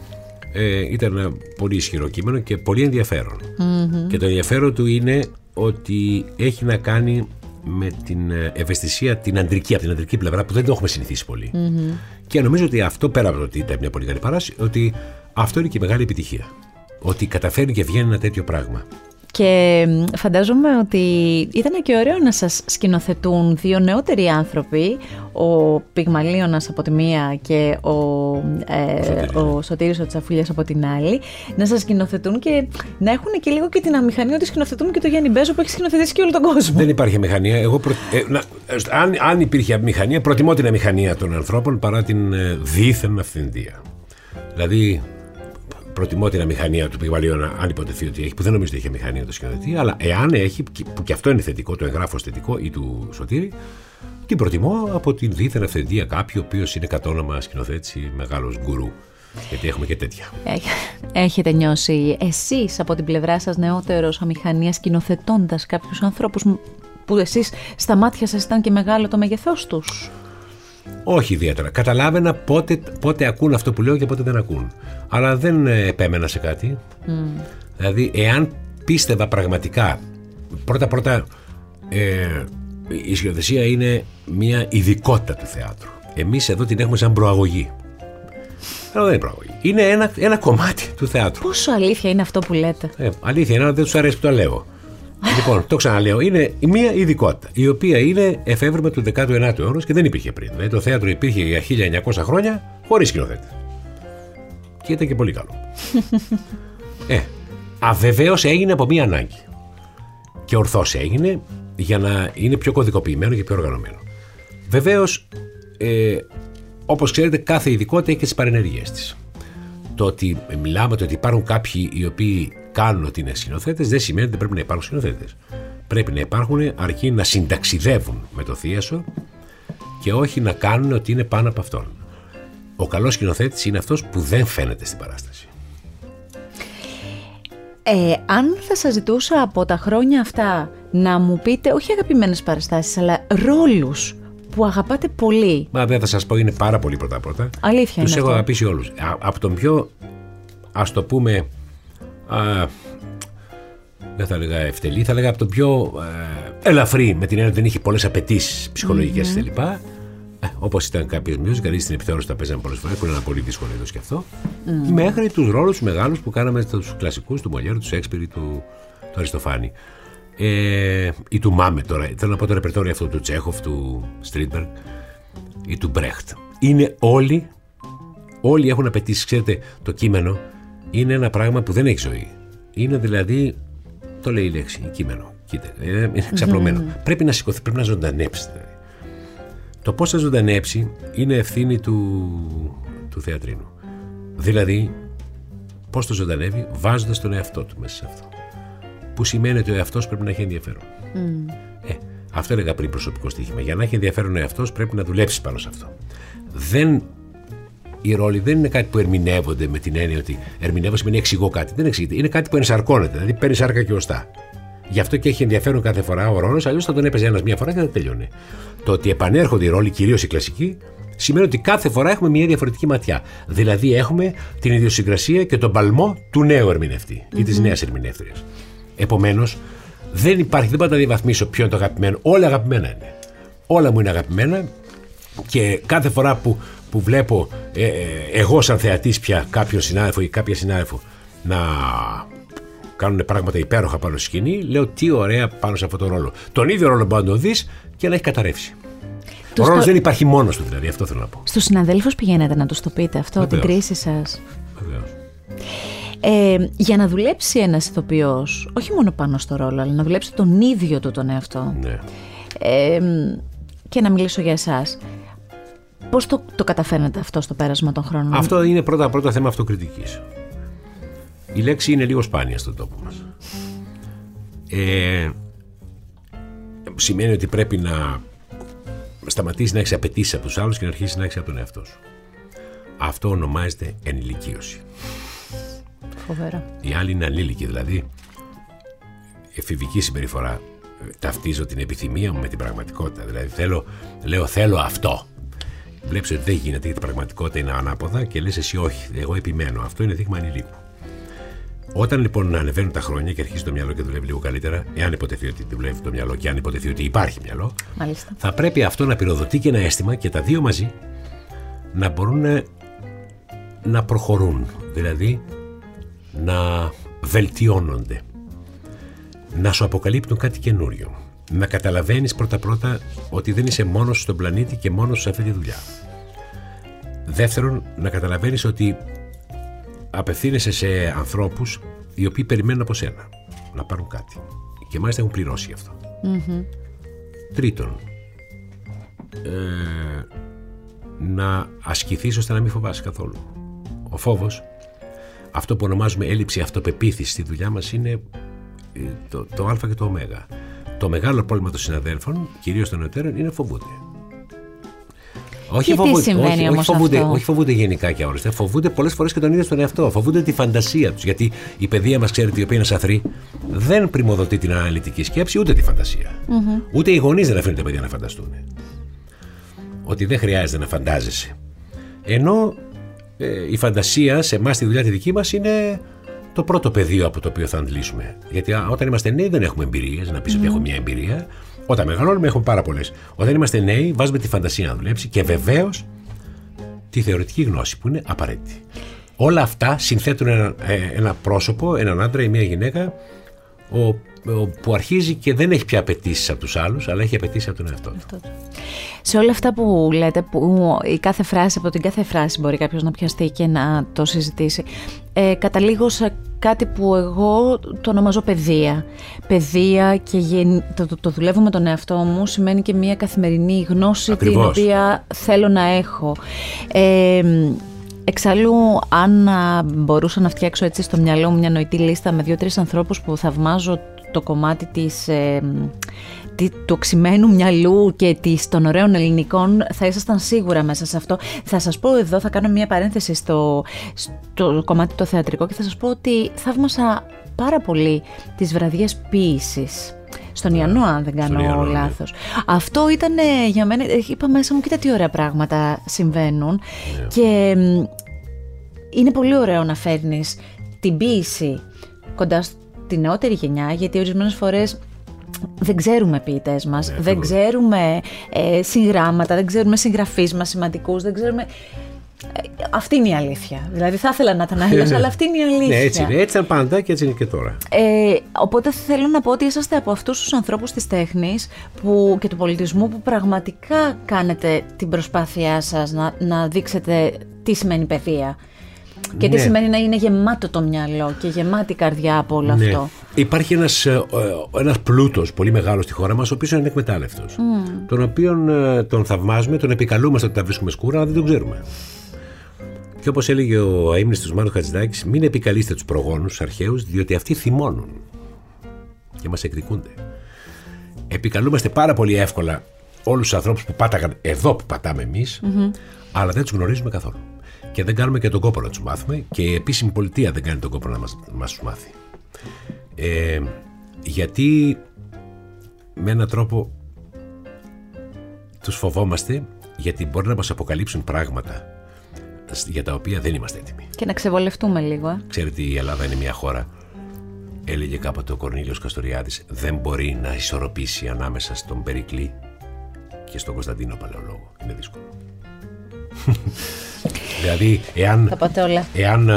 ε, ήταν ένα πολύ ισχυρό κείμενο και πολύ ενδιαφέρον. Mm-hmm. Και το ενδιαφέρον του είναι ότι έχει να κάνει με την ευαισθησία την αντρική, από την αντρική πλευρά που δεν το έχουμε συνηθίσει πολύ. Mm-hmm. Και νομίζω ότι αυτό, πέρα από το ότι ήταν μια πολύ καλή παράση, ότι αυτό είναι και μεγάλη επιτυχία. Ότι καταφέρνει και βγαίνει ένα τέτοιο πράγμα. Και φαντάζομαι ότι ήταν και ωραίο να σας σκηνοθετούν δύο νεότεροι άνθρωποι, ο Πυγμαλίωνας από τη μία και ο, ε, ο Σωτήριος ο Τσαφουλίας από την άλλη, να σας σκηνοθετούν και να έχουν και λίγο και την αμηχανία ότι σκηνοθετούν και το Γιάννη Μπέζο που έχει σκηνοθετήσει και όλο τον κόσμο. Δεν υπάρχει αμηχανία. Εγώ προ... ε, να... αν, αν υπήρχε αμηχανία, προτιμώ την αμηχανία των ανθρώπων παρά την ε, δίθεν αυθεντία. Δηλαδή. Προτιμώ την αμηχανία του Πυγμαλίωνα, αν υποτεθεί ότι έχει, που δεν νομίζω ότι έχει αμηχανία το σκηνοθετή, αλλά εάν έχει, που και αυτό είναι θετικό, το εγγράφος θετικό ή του Σωτήρη, την προτιμώ από την δίθεν αυθεντία κάποιου, ο οποίος είναι κατ' όνομα σκηνοθέτη, μεγάλος γκουρού. Γιατί έχουμε και τέτοια. Έχετε νιώσει εσείς από την πλευρά σας νεότερος αμηχανία σκηνοθετώντας κάποιους ανθρώπους που εσείς στα μάτια σας ήταν και μεγάλο το μεγεθός τους? Όχι ιδιαίτερα. Καταλάβαινα πότε, πότε ακούν αυτό που λέω και πότε δεν ακούν. Αλλά δεν επέμενα σε κάτι. Mm. Δηλαδή, εάν πίστευα πραγματικά. Πρώτα-πρώτα, ε, η σκηνοθεσία είναι μια ειδικότητα του θεάτρου. Εμείς εδώ την έχουμε σαν προαγωγή. Αλλά δεν είναι προαγωγή. Είναι ένα, ένα κομμάτι του θεάτρου. Πόσο αλήθεια είναι αυτό που λέτε? Ε, αλήθεια είναι, αλλά δεν τους αρέσει που το λέω. Λοιπόν, το ξαναλέω, είναι μια ειδικότητα η οποία είναι εφεύρεμα του δέκατου ενάτου αιώνα και δεν υπήρχε πριν. Δηλαδή το θέατρο υπήρχε για χίλια εννιακόσια χρόνια χωρίς σκηνοθέτη. Και ήταν και πολύ καλό. ε, αβεβαίως έγινε από μια ανάγκη. και ορθώς έγινε για να είναι πιο κωδικοποιημένο και πιο οργανωμένο. Βεβαίως, ε, όπως ξέρετε, κάθε ειδικότητα έχει και τις παρενέργειές της. Το ότι μιλάμε, το ότι υπάρχουν κάποιοι οι οποίοι κάνουν ότι είναι σκηνοθέτες, δεν σημαίνει ότι δεν πρέπει να υπάρχουν σκηνοθέτες. Πρέπει να υπάρχουν αρκεί να συνταξιδεύουν με το θίασο και όχι να κάνουν ότι είναι πάνω από αυτόν. Ο καλός σκηνοθέτης είναι αυτός που δεν φαίνεται στην παράσταση. Ε, αν θα σας ζητούσα από τα χρόνια αυτά να μου πείτε, όχι αγαπημένες παραστάσεις, αλλά ρόλους που αγαπάτε πολύ. Μα δεν θα σας πω, είναι πάρα πολύ πρώτα-πρώτα. Αλήθεια. Τους έχω αυτό. Αγαπήσει όλους. Α, από τον πιο, ας το πούμε, α, δεν θα λέγα ευτελή, θα λέγα από τον πιο ε, ελαφρύ, με την έννοια ότι δεν είχε πολλές απαιτήσεις ψυχολογικές mm-hmm. κλπ. Όπως ήταν κάποιες μουσικές, δηλαδή στην επιθεώρηση τα παίζαμε πολλές φορές, που είναι ένα πολύ δύσκολο είδος και αυτό, mm. μέχρι τους ρόλους τους μεγάλους που κάναμε στους κλασικούς, του Μολιέρ, του Σέξπιρ, του, του Αριστοφάνη. Ε, ή του Μάμετ τώρα, θέλω να πω το ρεπερτόριο αυτό του Τσέχοφ, του Στρίνμπεργκ ή του Μπρέχτ. Είναι όλοι, όλοι έχουν απαιτήσει. Ξέρετε, το κείμενο είναι ένα πράγμα που δεν έχει ζωή. Είναι δηλαδή, το λέει η λέξη, κείμενο. Κοίτα, είναι ξαπλωμένο. Mm-hmm. Πρέπει να σηκωθεί, πρέπει να ζωντανέψει. Το πώς θα ζωντανέψει είναι ευθύνη του, του θεατρίνου. Δηλαδή, πώς το ζωντανεύει βάζοντας τον εαυτό του μέσα σε αυτό. Που σημαίνει ότι ο εαυτός πρέπει να έχει ενδιαφέρον. Mm. Ε, αυτό έλεγα πριν προσωπικό στοίχημα. Για να έχει ενδιαφέρον ο εαυτός πρέπει να δουλέψεις πάνω σε αυτό. Δεν, οι ρόλοι δεν είναι κάτι που ερμηνεύονται με την έννοια ότι ερμηνεύω σημαίνει εξηγώ κάτι. Δεν εξηγείται. Είναι κάτι που ενσαρκώνεται. Δηλαδή παίρνει σάρκα και οστά. Γι' αυτό και έχει ενδιαφέρον κάθε φορά ο ρόλος, αλλιώς θα τον έπαιζε ένας μία φορά και θα τελειώνει. Το ότι επανέρχονται οι ρόλοι, κυρίως οι κλασικοί, σημαίνει ότι κάθε φορά έχουμε μια διαφορετική ματιά. Δηλαδή έχουμε την ιδιοσυγκρασία και τον παλμό του νέου ερμηνευτή mm-hmm. ή της νέας ερμηνεύτριας. Επομένως, δεν υπάρχει, δεν πάντα διαβαθμίσω ποιο είναι το αγαπημένο. Όλα αγαπημένα είναι. Όλα μου είναι αγαπημένα και κάθε φορά που, που βλέπω ε, ε, εγώ, σαν θεατής, πια κάποιον συνάδελφο ή κάποια συνάδελφο να κάνουν πράγματα υπέροχα πάνω στη σκηνή, λέω τι ωραία πάνω σε αυτόν τον ρόλο. Τον ίδιο ρόλο μπορεί να τον δεις και να έχει καταρρεύσει. Ο ρόλος το... δεν υπάρχει μόνος του, δηλαδή, αυτό θέλω να πω. Στους συναδέλφους πηγαίνετε να τους το πείτε αυτό, βεβαίως, την κρίση σας. Βεβαίως. Ε, για να δουλέψει ένας ηθοποιός, όχι μόνο πάνω στο ρόλο, αλλά να δουλέψει τον ίδιο του τον εαυτό. Ναι. Ε, και να μιλήσω για εσάς. Πώς το, το καταφέρνετε αυτό στο πέρασμα των χρόνων? Αυτό είναι πρώτα-πρώτα θέμα αυτοκριτικής. Η λέξη είναι λίγο σπάνια στον τόπο μας. Ε, σημαίνει ότι πρέπει να σταματήσεις να έχεις απαιτήσεις από τους άλλους και να αρχίσεις να έχεις από τον εαυτό σου. Αυτό ονομάζεται ενηλικίωση. Φοβερά. Οι άλλοι είναι ανήλικοι, δηλαδή εφηβική συμπεριφορά. Ταυτίζω την επιθυμία μου με την πραγματικότητα. Δηλαδή θέλω, λέω θέλω αυτό. Βλέπεις ότι δεν γίνεται γιατί η πραγματικότητα είναι ανάποδα και λες εσύ όχι, εγώ επιμένω. Αυτό είναι δείγμα ανηλίκου. Όταν λοιπόν ανεβαίνουν τα χρόνια και αρχίζει το μυαλό και δουλεύει λίγο καλύτερα, εάν υποτεθεί ότι δουλεύει το μυαλό και αν υποτεθεί ότι υπάρχει μυαλό, μάλιστα, θα πρέπει αυτό να πυροδοτεί και ένα αίσθημα και τα δύο μαζί να μπορούν να, να προχωρούν, δηλαδή να βελτιώνονται, να σου αποκαλύπτουν κάτι καινούριο, να καταλαβαίνεις πρώτα-πρώτα ότι δεν είσαι μόνος στον πλανήτη και μόνος σε αυτή τη δουλειά. Δεύτερον, να καταλαβαίνεις ότι απευθύνεσαι σε ανθρώπους οι οποίοι περιμένουν από σένα να πάρουν κάτι και μάλιστα έχουν πληρώσει γι' αυτό. Mm-hmm. Τρίτον, ε, να ασκηθείς ώστε να μην φοβάσαι καθόλου. Ο φόβος, αυτό που ονομάζουμε έλλειψη αυτοπεποίθησης στη δουλειά μας, είναι το, το α και το ω. Το μεγάλο πρόβλημα των συναδέλφων, κυρίως των νεωτέρων, είναι φοβούνται. Όχι, φοβού... όχι, όχι, φοβούνται, όχι φοβούνται γενικά και αόριστα. Φοβούνται πολλές φορές και τον ίδιο στον εαυτό. Φοβούνται τη φαντασία τους. Γιατί η παιδεία μας, ξέρετε, η οποία είναι σαθρή, δεν πρημοδοτεί την αναλυτική σκέψη ούτε τη φαντασία. Mm-hmm. Ούτε οι γονείς δεν αφήνουν τα παιδιά να φανταστούν. Ότι δεν χρειάζεται να φαντάζεσαι. Ενώ ε, η φαντασία σε εμάς τη δουλειά τη δική μας είναι το πρώτο πεδίο από το οποίο θα αντλήσουμε. Γιατί α, όταν είμαστε νέοι δεν έχουμε εμπειρίες. Να πεις mm-hmm. ότι έχω μια εμπειρία. Όταν μεγαλώνουμε έχουμε πάρα πολλές. Όταν είμαστε νέοι βάζουμε τη φαντασία να δουλέψει και βεβαίως τη θεωρητική γνώση που είναι απαραίτητη. Όλα αυτά συνθέτουν ένα, ένα πρόσωπο, έναν άντρα ή μια γυναίκα ο, ο, που αρχίζει και δεν έχει πια απαιτήσεις από τους άλλους, αλλά έχει απαιτήσεις από τον εαυτό του. Σε όλα αυτά που λέτε, που η κάθε φράση, από την κάθε φράση μπορεί κάποιος να πιαστεί και να το συζητήσει, ε, καταλήγω σε κάτι που εγώ το ονομάζω παιδεία. Παιδεία και γεν... το, το, το δουλεύω με τον εαυτό μου, σημαίνει και μια καθημερινή γνώση. Ακριβώς. Την οποία θέλω να έχω. Ε, Εξάλλου, αν μπορούσα να φτιάξω έτσι στο μυαλό μου μια νοητή λίστα με δύο-τρεις ανθρώπους που θαυμάζω το κομμάτι της, ε, του οξυμένου μυαλού και της, των ωραίων ελληνικών, θα ήσασταν σίγουρα μέσα σε αυτό. Θα σας πω εδώ, θα κάνω μια παρένθεση στο, στο κομμάτι το θεατρικό και θα σας πω ότι θαύμασα πάρα πολύ τις βραδιές ποίησης. Στον Ιαννό, αν δεν κάνω λάθος. Ναι. Αυτό ήταν για μένα, είπα μέσα μου, κοίτα τι ωραία πράγματα συμβαίνουν. Yeah. Και είναι πολύ ωραίο να φέρνεις την ποίηση κοντά στη νεότερη γενιά, γιατί ορισμένες φορές δεν ξέρουμε ποιητές μας, yeah, δεν yeah. ξέρουμε ε, συγγράμματα, δεν ξέρουμε συγγραφείς μας σημαντικούς, δεν ξέρουμε... Αυτή είναι η αλήθεια. Δηλαδή, θα ήθελα να ήταν αλλιώς, αλλά αυτή είναι η αλήθεια. Ναι, έτσι είναι. Έτσι ήταν πάντα και έτσι είναι και τώρα. Ε, οπότε θέλω να πω ότι είσαστε από αυτούς τους ανθρώπους της τέχνης που, και του πολιτισμού που πραγματικά κάνετε την προσπάθειά σας να, να δείξετε τι σημαίνει παιδεία. Και ναι. τι σημαίνει να είναι γεμάτο το μυαλό και γεμάτη η καρδιά από όλο ναι. αυτό. Υπάρχει ένας, ένας πλούτος πολύ μεγάλος στη χώρα μας, ο οποίος είναι ανεκμετάλλευτος. Mm. Τον οποίον τον θαυμάζουμε, τον επικαλούμαστε ότι τα βρίσκουμε σκούρα, αλλά δεν τον ξέρουμε. Και όπως έλεγε ο αείμνηστος του Μάνου Χατζηδάκης, μην επικαλείστε τους προγόνους, τους αρχαίους, διότι αυτοί θυμώνουν και μας εκδικούνται. Επικαλούμαστε πάρα πολύ εύκολα όλους τους ανθρώπους που πάταγαν εδώ που πατάμε εμείς, mm-hmm. αλλά δεν τους γνωρίζουμε καθόλου. Και δεν κάνουμε και τον κόπο να τους μάθουμε, και η επίσημη πολιτεία δεν κάνει τον κόπο να μας, μας τους μάθει. Ε, γιατί με έναν τρόπο τους φοβόμαστε, γιατί μπορεί να μας αποκαλύψουν πράγματα για τα οποία δεν είμαστε έτοιμοι. Και να ξεβολευτούμε λίγο. Ε. Ξέρετε, η Ελλάδα είναι μια χώρα, έλεγε κάποτε ο Κορνήλιος Καστοριάδης, δεν μπορεί να ισορροπήσει ανάμεσα στον Περικλή και στον Κωνσταντίνο Παλαιολόγο. Είναι δύσκολο. Δηλαδή, εάν, εάν,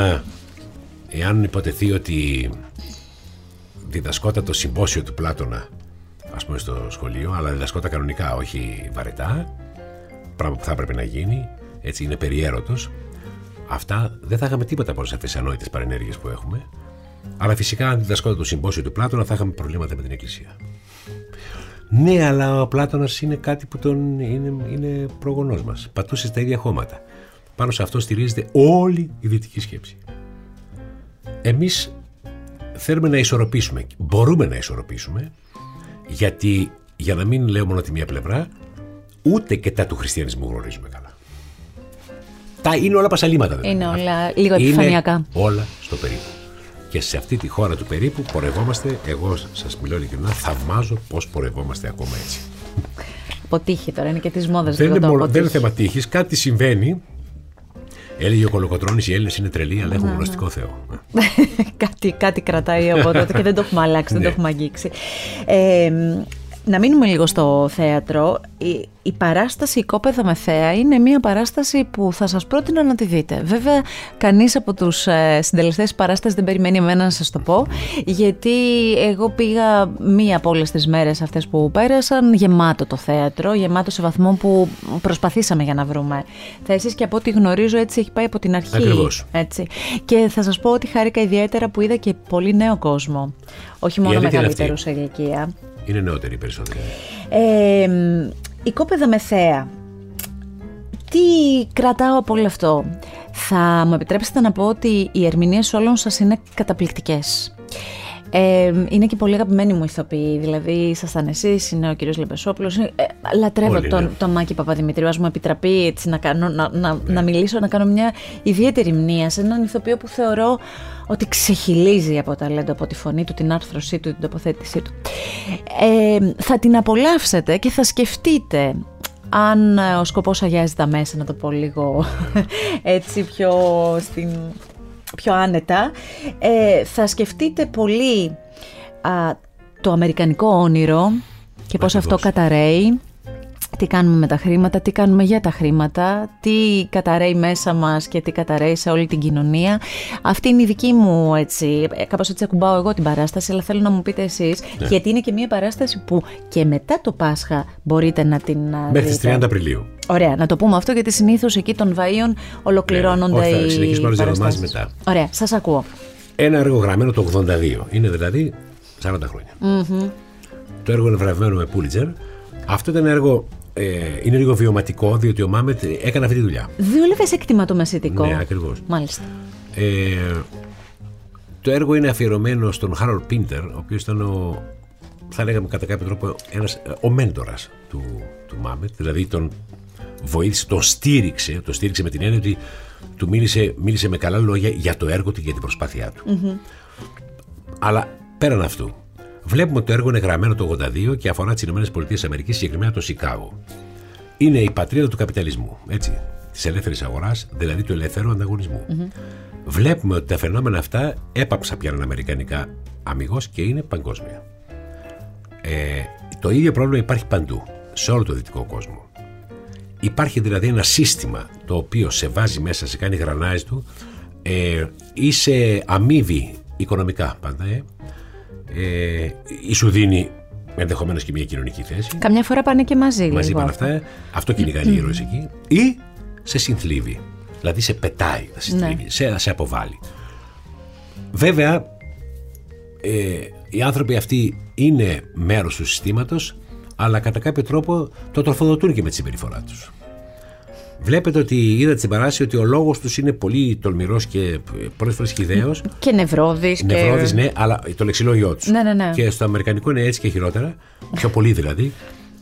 εάν υποτεθεί ότι διδασκόταν το συμπόσιο του Πλάτωνα, ας πούμε, στο σχολείο, αλλά διδασκόταν κανονικά, όχι βαρετά, πράγμα που θα έπρεπε να γίνει, έτσι είναι περιέρωτος, αυτά δεν θα είχαμε τίποτα από όλες αυτές τις ανόητες παρενέργειες που έχουμε. Αλλά φυσικά, αν διδασκόταν το συμπόσιο του Πλάτωνα, θα είχαμε προβλήματα με την Εκκλησία. Ναι, αλλά ο Πλάτωνας είναι κάτι που τον, είναι, είναι προγονός μας. Πατούσε στα ίδια χώματα. Πάνω σε αυτό στηρίζεται όλη η δυτική σκέψη. Εμείς θέλουμε να ισορροπήσουμε. Μπορούμε να ισορροπήσουμε, γιατί, για να μην λέω μόνο τη μία πλευρά, ούτε και τα του χριστιανισμού γνωρίζουμε καλά. Τα είναι όλα πασαλήματα. Δεν είναι όλα λίγο επιφανειακά. Είναι όλα στο περίπου. Και σε αυτή τη χώρα του περίπου πορευόμαστε, εγώ σας μιλώ ειλικρινά, θαυμάζω πώς πορευόμαστε ακόμα έτσι. Αποτύχει τώρα, είναι και τις μόδες. Δεν, δηλαδή, μολο... δεν είναι θέμα τύχης, κάτι συμβαίνει. Έλεγε ο Κολοκοτρώνης, οι Έλληνες είναι τρελοί, αλλά έχουν γνωστικό Θεό. κάτι, κάτι κρατάει από τότε και δεν το έχουμε αλλάξει, δεν το έχουμε αγγίξει. Ε, να μείνουμε λίγο στο θέατρο. Η, η παράσταση «Η κόπεδα με θέα» είναι μια παράσταση που θα σας πρότεινα να τη δείτε. Βέβαια, κανείς από τους ε, συντελεστές της παράστασης δεν περιμένει εμένα να σας το πω, γιατί εγώ πήγα μία από όλες τις μέρες αυτές που πέρασαν γεμάτο το θέατρο, γεμάτο σε βαθμό που προσπαθήσαμε για να βρούμε θέσεις και από ό,τι γνωρίζω έτσι έχει πάει από την αρχή. Ακριβώς. Έτσι. Και θα σας πω ότι χάρηκα ιδιαίτερα που είδα και πολύ νέο κόσμο, όχι μόνο μεγαλύτερους σε ηλικία. Είναι νεότεροι περισσότεροι. Ε, η κόπεδα με θέα. Τι κρατάω από όλο αυτό? Θα μου επιτρέψετε να πω ότι οι ερμηνείες όλων σας είναι καταπληκτικές. Ε, είναι και πολύ αγαπημένοι μου ηθοποιοί. Δηλαδή, ήσασταν εσείς, είναι ο κύριος Λεμπεσόπουλος. Ε, λατρεύω όλοι, τον, ναι. τον Μάκη Παπαδημητρίου. Ας μου επιτραπεί έτσι, να, κάνω, να, να, ναι. να μιλήσω, να κάνω μια ιδιαίτερη μνήμα σε έναν ηθοποιό που θεωρώ ότι ξεχυλίζει από ταλέντο, από τη φωνή του, την άρθρωσή του, την τοποθέτησή του. Ε, θα την απολαύσετε και θα σκεφτείτε αν ο σκοπός αγιάζει τα μέσα, να το πω λίγο έτσι πιο, στην, πιο άνετα. Ε, θα σκεφτείτε πολύ α, το αμερικανικό όνειρο και πώς αυτό καταρρέει. Τι κάνουμε με τα χρήματα, τι κάνουμε για τα χρήματα, τι καταραίει μέσα μας και τι καταραίει σε όλη την κοινωνία. Αυτή είναι η δική μου, έτσι, κάπως έτσι ακουμπάω εγώ την παράσταση, αλλά θέλω να μου πείτε εσείς, ναι. γιατί είναι και μια παράσταση που και μετά το Πάσχα μπορείτε να την μέχρι τις τριάντα Απριλίου. Ωραία, να το πούμε αυτό, γιατί συνήθως εκεί των Βαΐων ολοκληρώνονται ναι, όχι, θα οι συνεχίσουμε οι παραστάσεις μετά. Ωραία, σας ακούω. Ένα έργο γραμμένο το ογδόντα δύο, είναι δηλαδή σαράντα χρόνια. Mm-hmm. Το έργο είναι βραβευμένο με Πούλιτζερ. Αυτό ήταν έργο. Ε, είναι λίγο βιωματικό, διότι ο Μάμετ έκανε αυτή τη δουλειά. Δούλευε σε κτηματομεσητικό. Ναι, ακριβώς. Μάλιστα. Ε, το έργο είναι αφιερωμένο στον Χάρολντ Πίντερ, ο οποίος ήταν ο, θα λέγαμε κατά κάποιο τρόπο, ένας, ο μέντορας του, του Μάμετ. Δηλαδή τον βοήθησε, τον στήριξε, τον στήριξε με την έννοια ότι του μίλησε, μίλησε με καλά λόγια για το έργο του και για την προσπάθειά του. Mm-hmm. Αλλά πέραν αυτού. Βλέπουμε ότι το έργο είναι γραμμένο το ογδόντα δύο και αφορά τις ΗΠΑ, συγκεκριμένα το Σικάγο. Είναι η πατρίδα του καπιταλισμού, έτσι, της ελεύθερης αγοράς, δηλαδή του ελεύθερου ανταγωνισμού. Mm-hmm. Βλέπουμε ότι τα φαινόμενα αυτά έπαψαν πια αμερικανικά αμιγώς και είναι παγκόσμια. Ε, το ίδιο πρόβλημα υπάρχει παντού, σε όλο το δυτικό κόσμο. Υπάρχει δηλαδή ένα σύστημα το οποίο σε βάζει μέσα, σε κάνει γρανάζι του, ε, είσαι αμείβη οικονομικά πάντα, ε. Ε, ή σου δίνει ενδεχομένως και μια κοινωνική θέση. Καμιά φορά πάνε και μαζί. Μαζί πάνε αυτά. Αυτό κυνηγάει η Ρωσική. Ή σε συνθλίβει. Δηλαδή σε πετάει, θα συνθλίβει, ναι. σε, σε αποβάλλει. Βέβαια, ε, οι άνθρωποι αυτοί είναι μέρος του συστήματος, αλλά κατά κάποιο τρόπο το τροφοδοτούν και με τη συμπεριφορά τους. Βλέπετε ότι είδατε στην παράσταση ότι ο λόγος τους είναι πολύ τολμηρός και πολλές φορές χυδαίος. Και νευρόδης. Νευρόδης, και... ναι, αλλά το λεξιλόγιό τους. Ναι, ναι, ναι. Και στο αμερικανικό είναι έτσι και χειρότερα, πιο πολύ δηλαδή.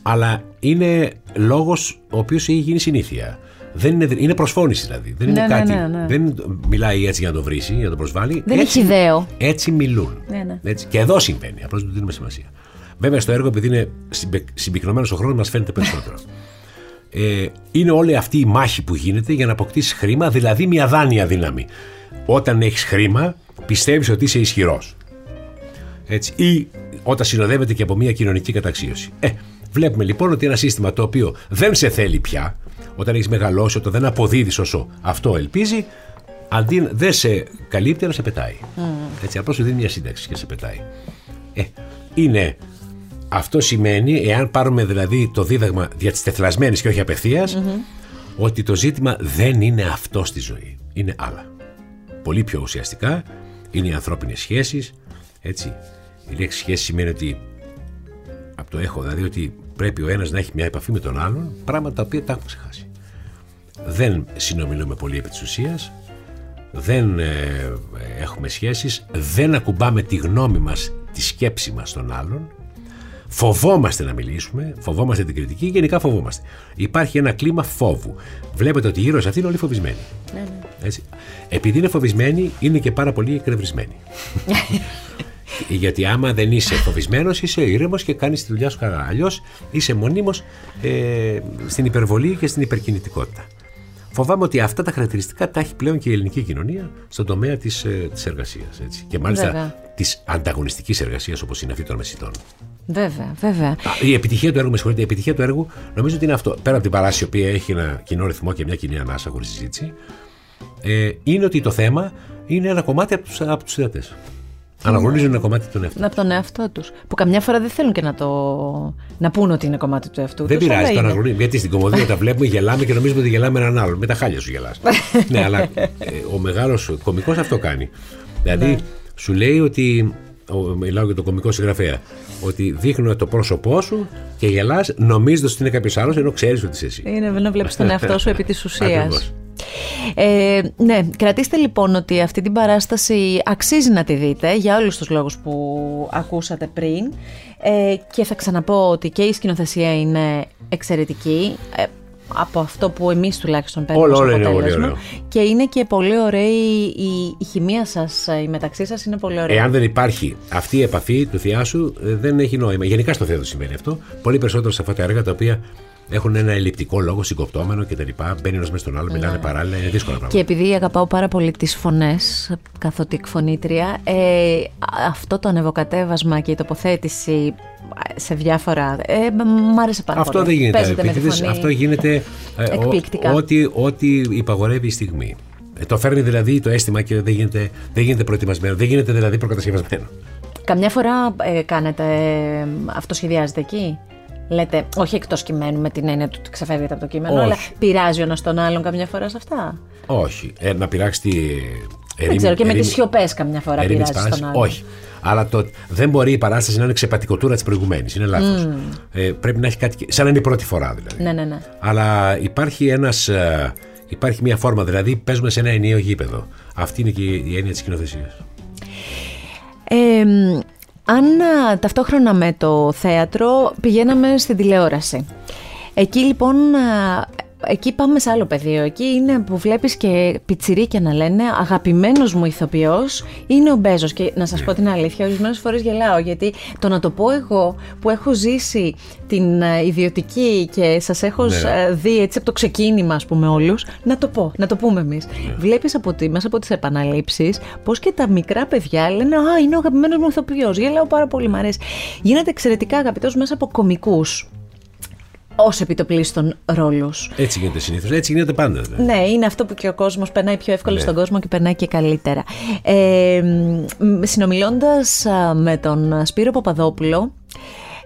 Αλλά είναι λόγος ο οποίος έχει γίνει συνήθεια. Δεν είναι, είναι προσφώνηση δηλαδή. Δεν είναι ναι, κάτι. Ναι, ναι, ναι. Δεν μιλάει έτσι για να το βρίσει, για να το προσβάλλει. Δεν έχει χυδαίο. Έτσι μιλούν. Ναι, ναι. Έτσι. Και εδώ συμβαίνει. Απλώς δεν δίνουμε σημασία. Βέβαια στο έργο, επειδή είναι συμπυκνωμένος ο χρόνος, μας φαίνεται περισσότερο. Ε, είναι όλη αυτή η μάχη που γίνεται για να αποκτήσεις χρήμα, δηλαδή μια δάνεια δύναμη. Όταν έχεις χρήμα, πιστεύεις ότι είσαι ισχυρός. Έτσι, ή όταν συνοδεύεται και από μια κοινωνική καταξίωση. Ε, βλέπουμε λοιπόν ότι ένα σύστημα το οποίο δεν σε θέλει πια, όταν έχεις μεγαλώσει, όταν δεν αποδίδεις όσο αυτό ελπίζει, αντί δεν σε καλύπτει, αλλά σε πετάει. Mm. Έτσι, απλώς σου δίνει μια σύνταξη και σε πετάει. Ε, είναι. Αυτό σημαίνει, εάν πάρουμε δηλαδή το δίδαγμα δια της τεθλασμένης και όχι απευθείας, mm-hmm. ότι το ζήτημα δεν είναι αυτό στη ζωή. Είναι άλλα. Πολύ πιο ουσιαστικά είναι οι ανθρώπινες σχέσεις. Έτσι. Η λέξη σχέση σημαίνει ότι, από το έχω δηλαδή, ότι πρέπει ο ένας να έχει μια επαφή με τον άλλον, πράγματα τα οποία τα έχουμε ξεχάσει. Δεν συνομιλούμε πολύ επί της ουσίας, δεν ε, έχουμε σχέσεις, δεν ακουμπάμε τη γνώμη μας, τη σκέψη μας στον άλλον. Φοβόμαστε να μιλήσουμε, φοβόμαστε την κριτική, γενικά φοβόμαστε. Υπάρχει ένα κλίμα φόβου. Βλέπετε ότι οι ήρωες αυτοί είναι όλοι φοβισμένοι. Ναι, ναι. Έτσι. Επειδή είναι φοβισμένοι, είναι και πάρα πολύ εκνευρισμένοι. Γιατί άμα δεν είσαι φοβισμένος, είσαι ήρεμος και κάνεις τη δουλειά σου καλά. Αλλιώς είσαι μονίμως ε, στην υπερβολή και στην υπερκινητικότητα. Φοβάμαι ότι αυτά τα χαρακτηριστικά τα έχει πλέον και η ελληνική κοινωνία στον τομέα της, ε, της εργασίας. Έτσι. Και μάλιστα βέβαια. της ανταγωνιστικής εργασίας, όπως είναι αυτή των μεσητών. Βέβαια, βέβαια. Η επιτυχία του έργου, με συγχωρείτε, η επιτυχία του έργου νομίζω ότι είναι αυτό. Πέρα από την παράσταση, η οποία έχει ένα κοινό ρυθμό και μια κοινή ανάσα, χωρίς συζήτηση, ε, είναι ότι το θέμα είναι ένα κομμάτι από τους, από τους θεατές. Αναγνωρίζουν ένα κομμάτι από τον εαυτό τους. Από τον εαυτό τους. Που καμιά φορά δεν θέλουν και να το. Να πούν ότι είναι κομμάτι του εαυτού τους. Δεν πειράζει, το αναγνωρίζουν. Γιατί στην κομμωδία τα βλέπουμε, γελάμε και νομίζουμε ότι γελάμε έναν άλλον. Με τα χάλια σου γελάς. Ναι, αλλά ε, ο μεγάλος κωμικός αυτό κάνει. Δηλαδή ναι. σου λέει ότι. Μιλάω για τον κωμικό συγγραφέα. Ότι δείχνω το πρόσωπό σου και γελάς νομίζοντας ότι είναι κάποιος άλλος, ενώ ξέρεις ότι είσαι εσύ. Είναι να βλέπεις τον εαυτό σου επί της ουσίας. Ε, ναι, κρατήστε λοιπόν ότι αυτή την παράσταση αξίζει να τη δείτε για όλους τους λόγους που ακούσατε πριν, ε, και θα ξαναπώ ότι και η σκηνοθεσία είναι εξαιρετική, ε, από αυτό που εμείς τουλάχιστον παίρνουμε στο αποτέλεσμα, και είναι και πολύ ωραία η, η χημεία σας, η μεταξύ σας είναι πολύ ωραία. Εάν δεν υπάρχει αυτή η επαφή του θεάσου, δεν έχει νόημα. Γενικά στο θέατρο σημαίνει αυτό, πολύ περισσότερο σε αυτά τα έργα τα οποία έχουν ένα ελλειπτικό λόγο, συγκοπτόμενο κτλ. Μπαίνει ένας μέσα στον άλλο, μιλάνε yeah. παράλληλα, είναι δύσκολα πράγματα. Και επειδή αγαπάω πάρα πολύ τις φωνές, καθότι εκφωνήτρια, ε, αυτό το ανεβοκατέβασμα και η τοποθέτηση σε διάφορα. Ε, μ' άρεσε πάρα αυτό πολύ. Δεν γίνεται, παίζεται με τη φωνή. Αυτό γίνεται εκπληκτικά. Ό,τι υπαγορεύει η στιγμή. Το φέρνει δηλαδή το αίσθημα και δεν γίνεται, δεν γίνεται προετοιμασμένο, δεν γίνεται δηλαδή προκατασκευασμένο. Καμιά φορά ε, κάνετε, ε, αυτοσχεδιάζετε εκεί. Λέτε, όχι εκτός κειμένου με την έννοια του ότι ξεφεύγεται από το κείμενο, όχι. Αλλά πειράζει ο ένας τον άλλον καμιά φορά σε αυτά. Όχι. Ε, να πειράξει τη. Ε, δεν ξέρω, και ερήμη, με τις σιωπές καμιά φορά πειράζει τον άλλον. Όχι. Αλλά το, δεν μπορεί η παράσταση να είναι ξεπατικοτούρα της προηγουμένης. Είναι λάθος. Mm. Ε, πρέπει να έχει κάτι. Σαν να είναι η πρώτη φορά δηλαδή. Ναι, ναι, ναι. Αλλά υπάρχει ένας. Ε, Υπάρχει μια φόρμα, δηλαδή παίζουμε σε ένα ενιαίο γήπεδο. Αυτή είναι και η έννοια της σκηνοθεσίας. Ε, αν ταυτόχρονα με το θέατρο πηγαίναμε στην τηλεόραση. Εκεί λοιπόν, εκεί πάμε σε άλλο πεδίο. Εκεί είναι που βλέπεις και πιτσιρίκια να λένε αγαπημένος μου ηθοποιός είναι ο Μπέζος. Και να σας πω την αλήθεια, ορισμένες φορές γελάω, γιατί το να το πω εγώ που έχω ζήσει την ιδιωτική και σας έχω ναι. δει έτσι από το ξεκίνημα, ας πούμε, όλους, να το πω, να το πούμε εμείς. Ναι. Βλέπεις από τι, μέσα από τις επαναλήψεις πως και τα μικρά παιδιά λένε «Α, είναι ο αγαπημένος μου ηθοποιός, γελάω πάρα πολύ, μ' αρέσει». Γίνεται εξαιρετικά αγαπητός μέσα από κωμικούς. Ως επιτοπλίστων ρόλους. Έτσι γίνεται συνήθως, έτσι γίνεται πάντα. Δε. Ναι, είναι αυτό που και ο κόσμος περνάει πιο εύκολα ναι. στον κόσμο και περνάει και καλύτερα. Ε, συνομιλώντας με τον Σπύρο Παπαδόπουλο,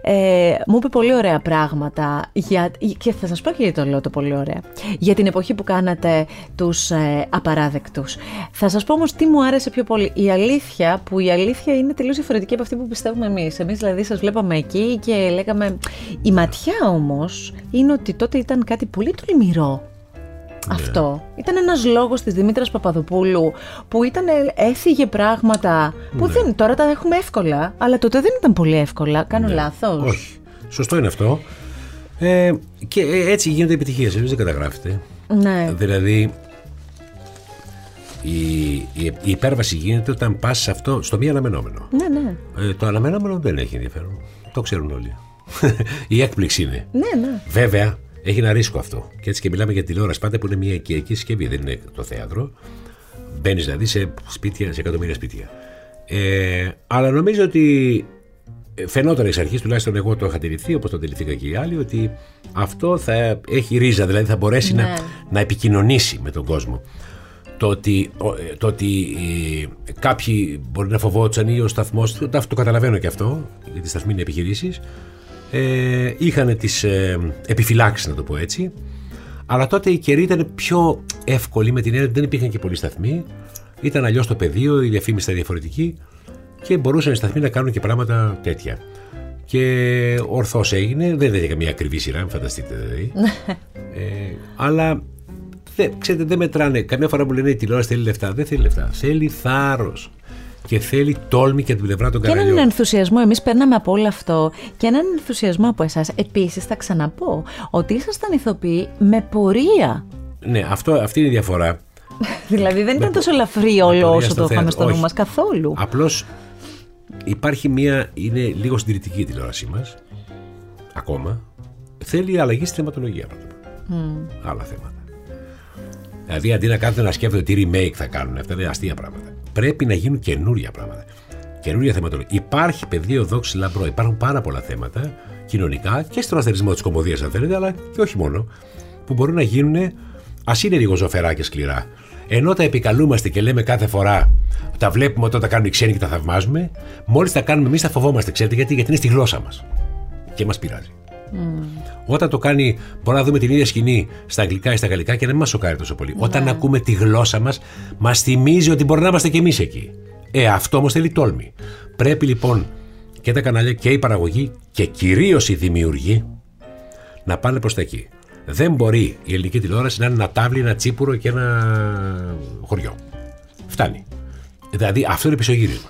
ε, μου είπε πολύ ωραία πράγματα για, και θα σας πω και γιατί το λέω το πολύ ωραία, για την εποχή που κάνατε τους ε, απαράδεκτους. Θα σας πω όμως τι μου άρεσε πιο πολύ. Η αλήθεια, που η αλήθεια είναι τελείως διαφορετική από αυτή που πιστεύουμε εμείς. Εμείς δηλαδή σας βλέπαμε εκεί και λέγαμε. Η ματιά όμως είναι ότι τότε ήταν κάτι πολύ τολμηρό. Yeah. Αυτό. Ήταν ένας λόγος της Δήμητρας Παπαδοπούλου που ήταν, έφυγε πράγματα που yeah. δεν, τώρα τα έχουμε εύκολα, αλλά τότε δεν ήταν πολύ εύκολα. Κάνω yeah. λάθος. Όχι. Σωστό είναι αυτό. Ε, και έτσι γίνονται επιτυχίες. Εμείς δεν καταγράφετε. Ναι. Yeah. Δηλαδή, η, η, η υπέρβαση γίνεται όταν πας σε αυτό, στο μη αναμενόμενο. Ναι, yeah, ναι. Yeah. Ε, το αναμενόμενο δεν έχει ενδιαφέρον. Το ξέρουν όλοι. Η έκπληξη είναι. Ναι, yeah, ναι. Yeah. Βέβαια. Έχει ένα ρίσκο αυτό. Και έτσι και μιλάμε για τηλεόραση πάντα που είναι μια οικιακή συσκευή, δεν είναι το θέατρο. Μπαίνεις δηλαδή σε σπίτια, σε εκατομμύρια σπίτια. Ε, αλλά νομίζω ότι φαινόταν εξ αρχής, τουλάχιστον εγώ το είχα αντιληφθεί, όπως το αντιληφθήκα και οι άλλοι, ότι αυτό θα έχει ρίζα, δηλαδή θα μπορέσει ναι. να, να επικοινωνήσει με τον κόσμο. Το ότι, το ότι κάποιοι μπορεί να φοβόντουσαν ή ο σταθμός, το καταλαβαίνω και αυτό, γιατί σταθμοί είναι επιχειρήσεις. Ε, είχαν τις ε, επιφυλάξεις, να το πω έτσι. Αλλά τότε η καιρή ήταν πιο εύκολη με την έννοια ότι δεν υπήρχαν και πολλοί σταθμοί. Ήταν αλλιώς το πεδίο, η διαφήμιση ήταν διαφορετική και μπορούσαν οι σταθμοί να κάνουν και πράγματα τέτοια. Και ορθώς έγινε. Δεν είχε καμία ακριβή σειρά, μην φανταστείτε δηλαδή. ε, αλλά δε, ξέρετε, δεν μετράνε. Καμιά φορά μου λένε η τηλεόραση θέλει λεφτά. Δεν θέλει λεφτά. Θέλει θάρρος. Και θέλει τόλμη και την πλευρά των Καραγιών. Και έναν ενθουσιασμό, εμείς παίρναμε από όλο αυτό και έναν ενθουσιασμό από εσάς. Επίσης, θα ξαναπώ ότι ήσασταν ηθοποιοί με πορεία. Ναι, αυτό, αυτή είναι η διαφορά. Δηλαδή, δεν με ήταν πο... τόσο ελαφρύ όλο όσο το είχαμε στο νου μας καθόλου. Απλώς υπάρχει μία. Είναι λίγο συντηρητική η τηλεόρασή μας. Ακόμα. Θέλει αλλαγή στη θεματολογία πρώτα. Mm. Άλλα θέματα. Δηλαδή, αντί να κάθεται να σκέφτεται τι remake θα κάνουν, αυτά είναι αστεία πράγματα. Πρέπει να γίνουν καινούρια πράγματα. Καινούρια θεματολογία. Υπάρχει πεδίο δόξη λαμπρό. Υπάρχουν πάρα πολλά θέματα κοινωνικά και στον αστερισμό της κωμωδίας, αν θέλετε, αλλά και όχι μόνο, που μπορούν να γίνουν, ας είναι λίγο ζωφερά και σκληρά. Ενώ τα επικαλούμαστε και λέμε κάθε φορά, τα βλέπουμε όταν τα κάνουν οι ξένοι και τα θαυμάζουμε, μόλις τα κάνουμε εμείς τα φοβόμαστε. Ξέρετε γιατί, γιατί είναι στη γλώσσα μας. Και μας πειράζει. Mm. Όταν το κάνει, μπορούμε να δούμε την ίδια σκηνή στα αγγλικά ή στα γαλλικά και να μην μας σοκάρει τόσο πολύ. Yeah. Όταν ακούμε τη γλώσσα μας, μας θυμίζει ότι μπορεί να είμαστε κι εμείς εκεί. Ε, αυτό όμως θέλει τόλμη. Πρέπει λοιπόν και τα κανάλια και η παραγωγή και κυρίως οι δημιουργοί να πάνε προς τα εκεί. Δεν μπορεί η ελληνική τηλεόραση να είναι ένα τάβλι, ένα τσίπουρο και ένα χωριό. Φτάνει. Δηλαδή αυτό είναι πισωγύρισμα.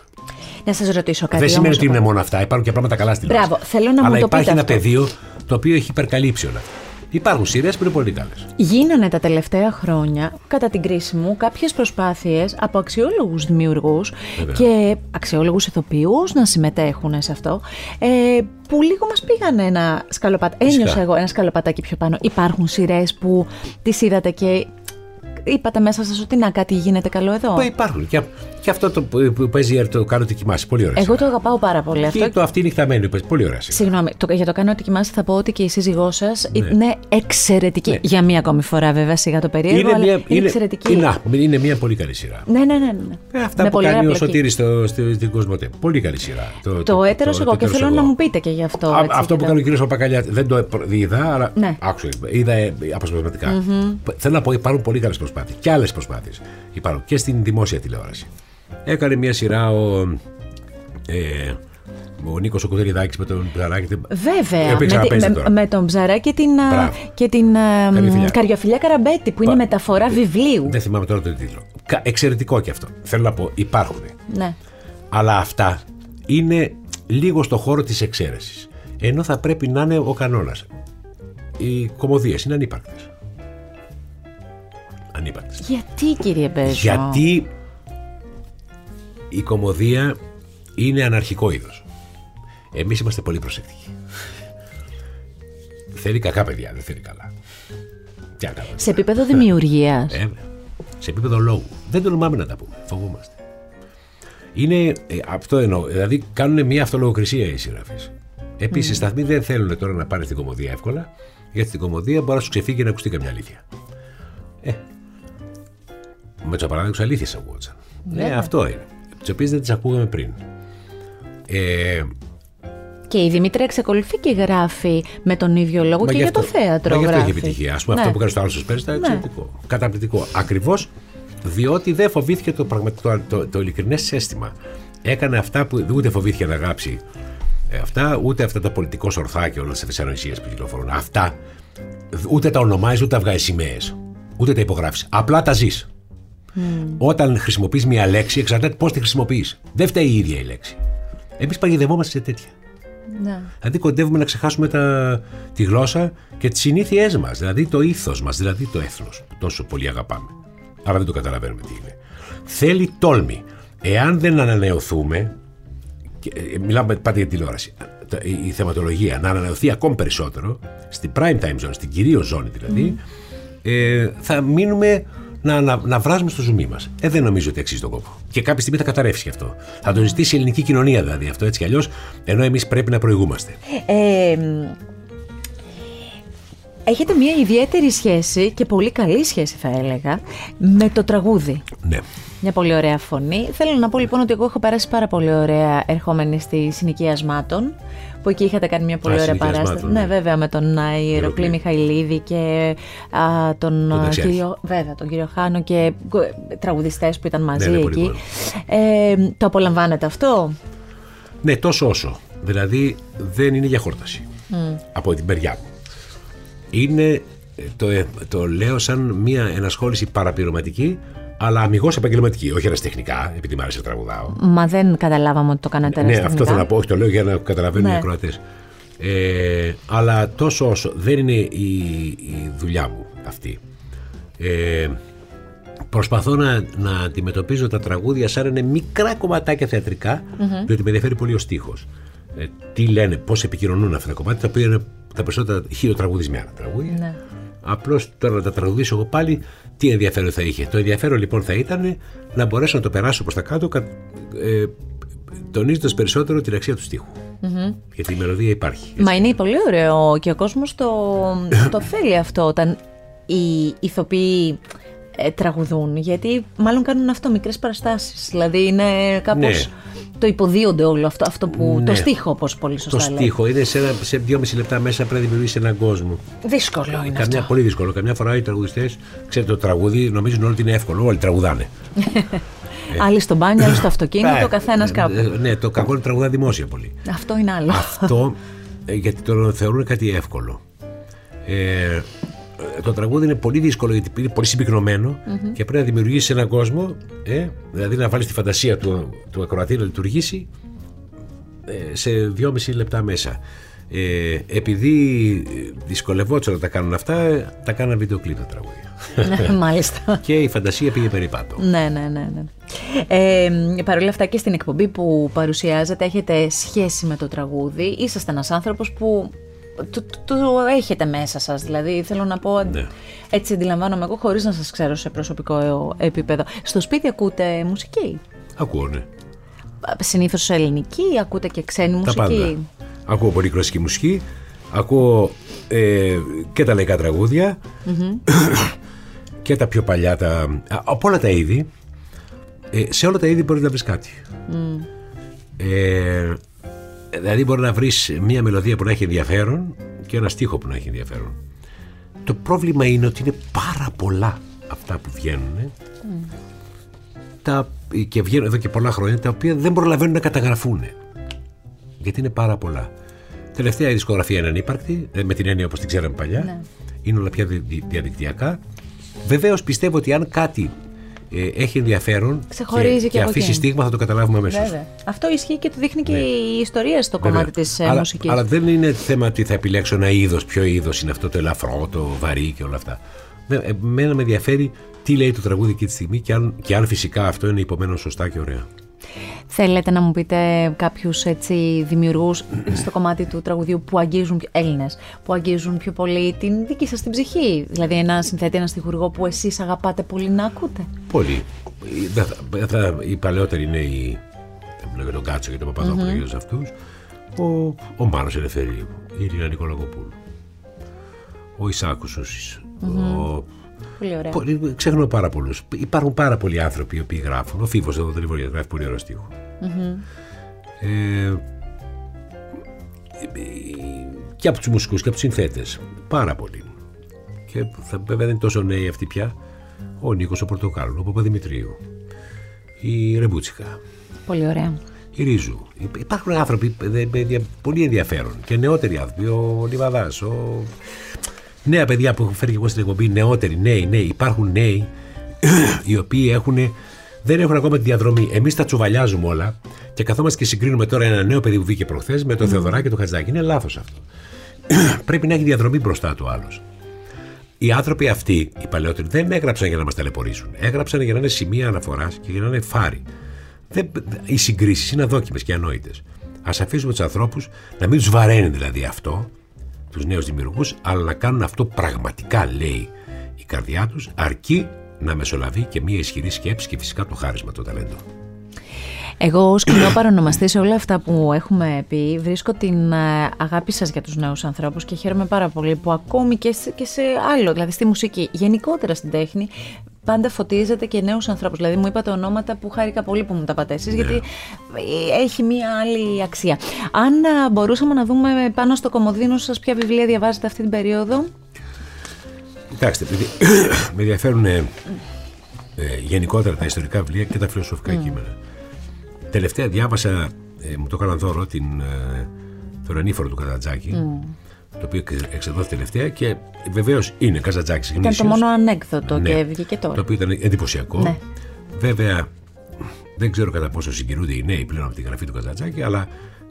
Να σας ρωτήσω κάτι. Δεν όμως, σημαίνει ότι είναι μόνο αυτά. Υπάρχουν και πράγματα καλά στην Ελλάδα. Μπράβο, θέλω να αλλά μου το πείτε. Αλλά υπάρχει ένα αυτό. Πεδίο το οποίο έχει υπερκαλύψει όλα. Υπάρχουν σειρές που είναι πολύ καλές. Γίνανε τα τελευταία χρόνια, κατά την κρίση μου, κάποιες προσπάθειες από αξιόλογους δημιουργούς Βέβαια. και αξιόλογους ηθοποιούς να συμμετέχουν σε αυτό. Ε, που λίγο μας πήγανε ένα σκαλοπατάκι. Ένιωσα εγώ ένα σκαλοπατάκι πιο πάνω. Υπάρχουν σειρές που τις είδατε και είπατε μέσα σας ότι να κάτι γίνεται καλό εδώ. Υπάρχουν. Και, και αυτό το που παίζει το κάνω ότι κοιμάσαι. Πολύ ωραία. Εγώ το αγαπάω πάρα πολύ και αυτό. Το αυτή νυχταμένο παίζει. Πολύ ωραία. Συγγνώμη. Το, για το κάνω ότι κοιμάσαι θα πω ότι και η σύζυγό σας ναι. είναι εξαιρετική. Ναι. Για μία ακόμη φορά, βέβαια, σιγά το περίεργο. Είναι, μια, είναι, είναι εξαιρετική. Είναι, είναι μία πολύ καλή σειρά. Ναι, ναι, ναι. ναι. Ε, αυτά με που κάνει απλοκή. Ο Σωτήρης στο, στο, στην Κοσμοτέ. Πολύ καλή σειρά. Το, το έτερος εγώ και θέλω να μου πείτε και γι' αυτό. Αυτό που κάνει ο κύριος Παπακαλιάτης δεν το είδα, αλλά άκουσα. Είδα αποσπασματικά. Θέλω να πω υπάρχουν πολύ καλές προσπάθειες και άλλες προσπάθειες υπάρχουν και στην δημόσια τηλεόραση. Έκανε μια σειρά ο, ε, ο Νίκος ο Κουτελιδάκης με τον Ψαράκη. Βέβαια, με, με, με τον Ψαράκη την, και την Καριοφιλιά. Καριοφιλιά Καραμπέτη που Πα... είναι μεταφορά βιβλίου. Δεν θυμάμαι τώρα τον τίτλο. Εξαιρετικό και αυτό. Θέλω να πω υπάρχουν. Ναι. Αλλά αυτά είναι λίγο στο χώρο της εξαίρεσης. Ενώ θα πρέπει να είναι ο κανόνας. Οι κωμωδίες είναι ανύπαρκτες. Ανύπαρκτες. Γιατί κύριε Μπέζο? Γιατί η κωμωδία είναι αναρχικό είδος. Εμείς είμαστε πολύ προσεκτικοί. Θέλει κακά παιδιά, δεν θέλει καλά. Τι ακάμε, σε επίπεδο δημιουργίας. Ε, σε επίπεδο λόγου. Δεν τολμάμε να τα πούμε, φοβόμαστε. Είναι, ε, αυτό εννοώ, δηλαδή κάνουν μια αυτολογοκρισία οι συγγραφείς. Επίσης, mm. οι σταθμοί δεν θέλουν τώρα να πάνε στην κωμωδία εύκολα, γιατί στην κωμωδία μπορεί να σου ξεφύγει και να ακουστεί καμιά αλήθεια. Ε, με τους απαράδεκτους αλήθειες ακούγονταν. Ναι, ε, αυτό είναι. Τις οποίες δεν τις ακούγαμε πριν. Ε, και η Δημήτρα εξακολουθεί και γράφει με τον ίδιο λόγο και για το θέατρο. Μα γι' αυτό έχει επιτυχία. Ας πούμε, ναι. αυτό που κάνει στο Άλσος Πέρστα ήταν εξαιρετικό. Ναι. Καταπληκτικό. Ακριβώς διότι δεν φοβήθηκε το, το, το, το ειλικρινές αίσθημα. Έκανε αυτά που ούτε φοβήθηκε να γράψει. Αυτά, ούτε αυτά τα πολιτικώς ορθά και όλες τις θεσσαλονισίες που κυκλοφορούν. Αυτά ούτε τα ονομάζεις, ούτε τα βγάζεις σημαίες, ούτε τα υπογράφεις. Απλά τα ζεις. Mm. Όταν χρησιμοποιείς μια λέξη, εξαρτάται πώς τη χρησιμοποιείς. Δεν φταίει η ίδια η λέξη. Εμείς παγιδευόμαστε σε τέτοια. Ναι. Δηλαδή κοντεύουμε να ξεχάσουμε τα, τη γλώσσα και τις συνήθειές μας, δηλαδή το ήθος μας, δηλαδή το έθνος που τόσο πολύ αγαπάμε. Άρα δεν το καταλαβαίνουμε τι είναι. Θέλει τόλμη. Εάν δεν ανανεωθούμε. Μιλάμε πάντα για τηλεόραση. Η θεματολογία να ανανεωθεί ακόμη περισσότερο στην prime time zone, στην κυρίως ζώνη δηλαδή, mm. ε, θα μείνουμε να, να, να βράζουμε στο ζουμί μας. Ε, δεν νομίζω ότι αξίζει τον κόπο. Και κάποια στιγμή θα καταρρεύσει γι' αυτό. Mm. Θα το ζητήσει η ελληνική κοινωνία δηλαδή αυτό έτσι κι αλλιώς, ενώ εμείς πρέπει να προηγούμαστε. Ε, έχετε μια ιδιαίτερη σχέση και πολύ καλή σχέση θα έλεγα με το τραγούδι. Ναι. Μια πολύ ωραία φωνή. Θέλω να πω λοιπόν ότι εγώ έχω περάσει πάρα πολύ ωραία ερχόμενη στη Συνοικιασμάτων, που εκεί είχατε κάνει μια πολύ α, ωραία παράσταση. Ναι, ναι, βέβαια, με τον Ηροκλή Μιχαηλίδη και α, τον, τον, κύριο, βέβαια, τον κύριο Χάνο και τραγουδιστές που ήταν μαζί ναι, εκεί. Ε, το απολαμβάνετε αυτό? Ναι, τόσο όσο. Δηλαδή δεν είναι για χόρταση. Mm. Από την μεριά μου. Είναι, το, το λέω σαν μια ενασχόληση παραπληρωματική, αλλά αμιγώς επαγγελματική, όχι ερασιτεχνικά, επειδή μ' άρεσε να τραγουδάω. Μα δεν καταλάβαμε ότι το κάνατε ερασιτεχνικά. Ναι, αυτό θέλω να πω, όχι το λέω για να καταλαβαίνουν ναι. οι ακροατές. Ε, αλλά τόσο όσο δεν είναι η, η δουλειά μου αυτή. Ε, προσπαθώ να, να αντιμετωπίζω τα τραγούδια σαν είναι μικρά κομματάκια θεατρικά, mm-hmm. διότι με ενδιαφέρει πολύ ο στίχος. Ε, τι λένε, πώς επικοινωνούν αυτά τα κομμάτια, τα οποία είναι τα περισσότερα χειροτραγουδισμένα τραγούδια. Ναι. Απλώς τώρα να τα τραγουδήσω εγώ πάλι, τι ενδιαφέρον θα είχε. Το ενδιαφέρον λοιπόν θα ήταν να μπορέσω να το περάσω προς τα κάτω, ε, τονίζοντας περισσότερο την αξία του στίχου. Mm-hmm. Γιατί η μελωδία υπάρχει. Έτσι. Μα είναι πολύ ωραίο και ο κόσμος το, το θέλει αυτό όταν οι ηθοποιοί ε, τραγουδούν. Γιατί μάλλον κάνουν αυτό, μικρές παραστάσεις. Δηλαδή είναι κάπως. Ναι. Το υποδίονται όλο αυτό, αυτό που. Ναι. Το στίχο, όπως πολύ σωστά λέτε. Το στίχο είναι σε, ένα, σε δυόμιση λεπτά μέσα πρέπει να δημιουργήσει έναν κόσμο. Δύσκολο είναι καμιά, αυτό. Πολύ δύσκολο. Καμιά φορά οι τραγουδιστές, ξέρετε, το τραγούδι νομίζουν όλοι ότι είναι εύκολο. Όλοι τραγουδάνε. ε. Άλλοι στο μπάνιο, άλλοι στο αυτοκίνητο, καθένας κάπου. Ναι, το κακό είναι τραγουδά δημόσια πολύ. Αυτό είναι άλλο. Αυτό γιατί το θεωρούν κάτι εύκολο. Ε, το τραγούδι είναι πολύ δύσκολο γιατί είναι πολύ συμπυκνωμένο mm-hmm. και πρέπει να δημιουργήσει έναν κόσμο, ε, δηλαδή να βάλει τη φαντασία του, του ακροατή να λειτουργήσει ε, σε δυόμιση λεπτά μέσα. Ε, επειδή δυσκολευόταν να τα κάνουν αυτά, τα κάναν βίντεο κλίπ τα τραγούδια. Ναι, μάλιστα. Και η φαντασία πήγε περίπατο. Ναι, ναι, ναι. ναι. Ε, παρ' όλα αυτά και στην εκπομπή που παρουσιάζετε έχετε σχέση με το τραγούδι. Είσαστε ένας άνθρωπος που το, το, το έχετε μέσα σας, δηλαδή θέλω να πω, ναι. Έτσι αντιλαμβάνομαι εγώ χωρίς να σας ξέρω σε προσωπικό επίπεδο. Στο σπίτι ακούτε μουσική? Ακούω, ναι. Συνήθως ελληνική, ακούτε και ξένη μουσική? Τα πάντα. Ακούω πολύ κλασική μουσική, ακούω ε, και τα λαϊκά τραγούδια mm-hmm. και τα πιο παλιά, τα, από όλα τα είδη, ε, σε όλα τα είδη μπορεί να βρεις κάτι. Mm. Ε, δηλαδή μπορεί να βρεις μια μελωδία που να έχει ενδιαφέρον και ένα στίχο που να έχει ενδιαφέρον. Το πρόβλημα είναι ότι είναι πάρα πολλά αυτά που βγαίνουν mm. τα, και βγαίνουν εδώ και πολλά χρόνια, τα οποία δεν προλαβαίνουν να καταγραφούν, γιατί είναι πάρα πολλά. Τελευταία η δισκογραφία είναι ανύπαρκτη, με την έννοια όπως την ξέραμε παλιά, ναι. Είναι όλα πια διαδικτυακά. Βεβαίως πιστεύω ότι αν κάτι ε, έχει ενδιαφέρον ξεχωρίζει και, και, και αφήσει στίγμα, θα το καταλάβουμε αμέσως. Αυτό ισχύει και το δείχνει ναι. και η ιστορία στο βέβαια. Κομμάτι της αλλά, μουσικής. Αλλά δεν είναι θέμα ότι θα επιλέξω ένα είδος, ποιο είδος είναι αυτό, το ελαφρό, το βαρύ και όλα αυτά. Εμένα με ενδιαφέρει τι λέει το τραγούδι εκείνη τη στιγμή και αν, και αν φυσικά αυτό είναι υπομένο σωστά και ωραία. Θέλετε να μου πείτε κάποιους έτσι δημιουργούς στο κομμάτι του τραγουδιού που αγγίζουν Έλληνες, που αγγίζουν πιο πολύ την δική σας την ψυχή? Δηλαδή ένα συνθέτη, ένα στιχουργό που εσείς αγαπάτε πολύ να ακούτε? Πολύ. Οι παλαιότεροι είναι οι, για τον Κάτσο και τον Παπαδόπουλο mm-hmm. και αυτούς. Ο, ο Μάνος Ελευθερίου, η Ειρήνα Νικολακοπούλου, ο Ισάκος Όσης, mm-hmm. ο... Πολύ ωραία. Ξεχνώ πάρα πολλούς. Υπάρχουν πάρα πολλοί άνθρωποι οι οποίοι γράφουν. Ο Φίβος εδώ, το Λιβαδιά, γράφει πολύ ωραίο στίχο. Mm-hmm. Ε, και από τους μουσικούς και από τους συνθέτες. Πάρα πολλοί. Και θα, βέβαια δεν είναι τόσο νέοι αυτοί πια. Ο Νίκος ο Πορτοκάλου, ο Παπαδημητρίου, η Ρεμπούτσικα. Πολύ ωραία. Η Ρίζου. Υπάρχουν άνθρωποι πολύ ενδιαφέρον και νεότεροι άνθρωποι. Ο Λιβαδάς, ο... Νέα παιδιά που έχω φέρει και εγώ στην εκπομπή, νεότεροι, νέοι, νέοι, υπάρχουν νέοι οι οποίοι έχουν, δεν έχουν ακόμα τη διαδρομή. Εμείς τα τσουβαλιάζουμε όλα και καθόμαστε και συγκρίνουμε τώρα ένα νέο παιδί που βγήκε προχθές με τον mm. Θεοδωράκη και τον Χατζηδάκη. Είναι λάθος αυτό. Πρέπει να έχει διαδρομή μπροστά του άλλος. Οι άνθρωποι αυτοί, οι παλαιότεροι, δεν έγραψαν για να μας ταλαιπωρήσουν. Έγραψαν για να είναι σημεία αναφοράς και για να είναι φάροι. Δεν, οι συγκρίσεις είναι αδόκιμες και ανόητες. Ας αφήσουμε τους ανθρώπους να μην τους βαραίνει δηλαδή αυτό. Τους νέους δημιουργούς, αλλά να κάνουν αυτό πραγματικά, λέει η καρδιά τους, αρκεί να μεσολαβεί και μια ισχυρή σκέψη και φυσικά το χάρισμα, το ταλέντο. Εγώ ως κοινό παρονομαστή σε όλα αυτά που έχουμε πει, βρίσκω την αγάπη σας για τους νέους ανθρώπους και χαίρομαι πάρα πολύ που ακόμη και σε, και σε άλλο, δηλαδή στη μουσική, γενικότερα στην τέχνη, πάντα φωτίζεται και νέους ανθρώπους. Δηλαδή μου είπατε ονόματα που χάρηκα πολύ που μου τα είπατε εσείς, ναι. γιατί έχει μία άλλη αξία. Αν μπορούσαμε να δούμε πάνω στο κομοδίνο σας ποια βιβλία διαβάζετε αυτή την περίοδο? Κοιτάξτε, με ενδιαφέρουν ε, ε, γενικότερα τα ιστορικά βιβλία και τα φιλοσοφικά mm. κείμενα. Τελευταία διάβασα, ε, μου το έκαναν δώρο, την, ε, τον ανήφορο του Καζαντζάκη, mm. το οποίο εξεδόθηκε τελευταία και βεβαίως είναι Καζαντζάκης γνήσιος. Ήταν το μόνο ανέκδοτο ναι, και βγήκε τώρα. Το οποίο ήταν εντυπωσιακό. Ναι. Βέβαια, δεν ξέρω κατά πόσο συγκινούνται οι νέοι πλέον από τη γραφή του Καζαντζάκη, αλλά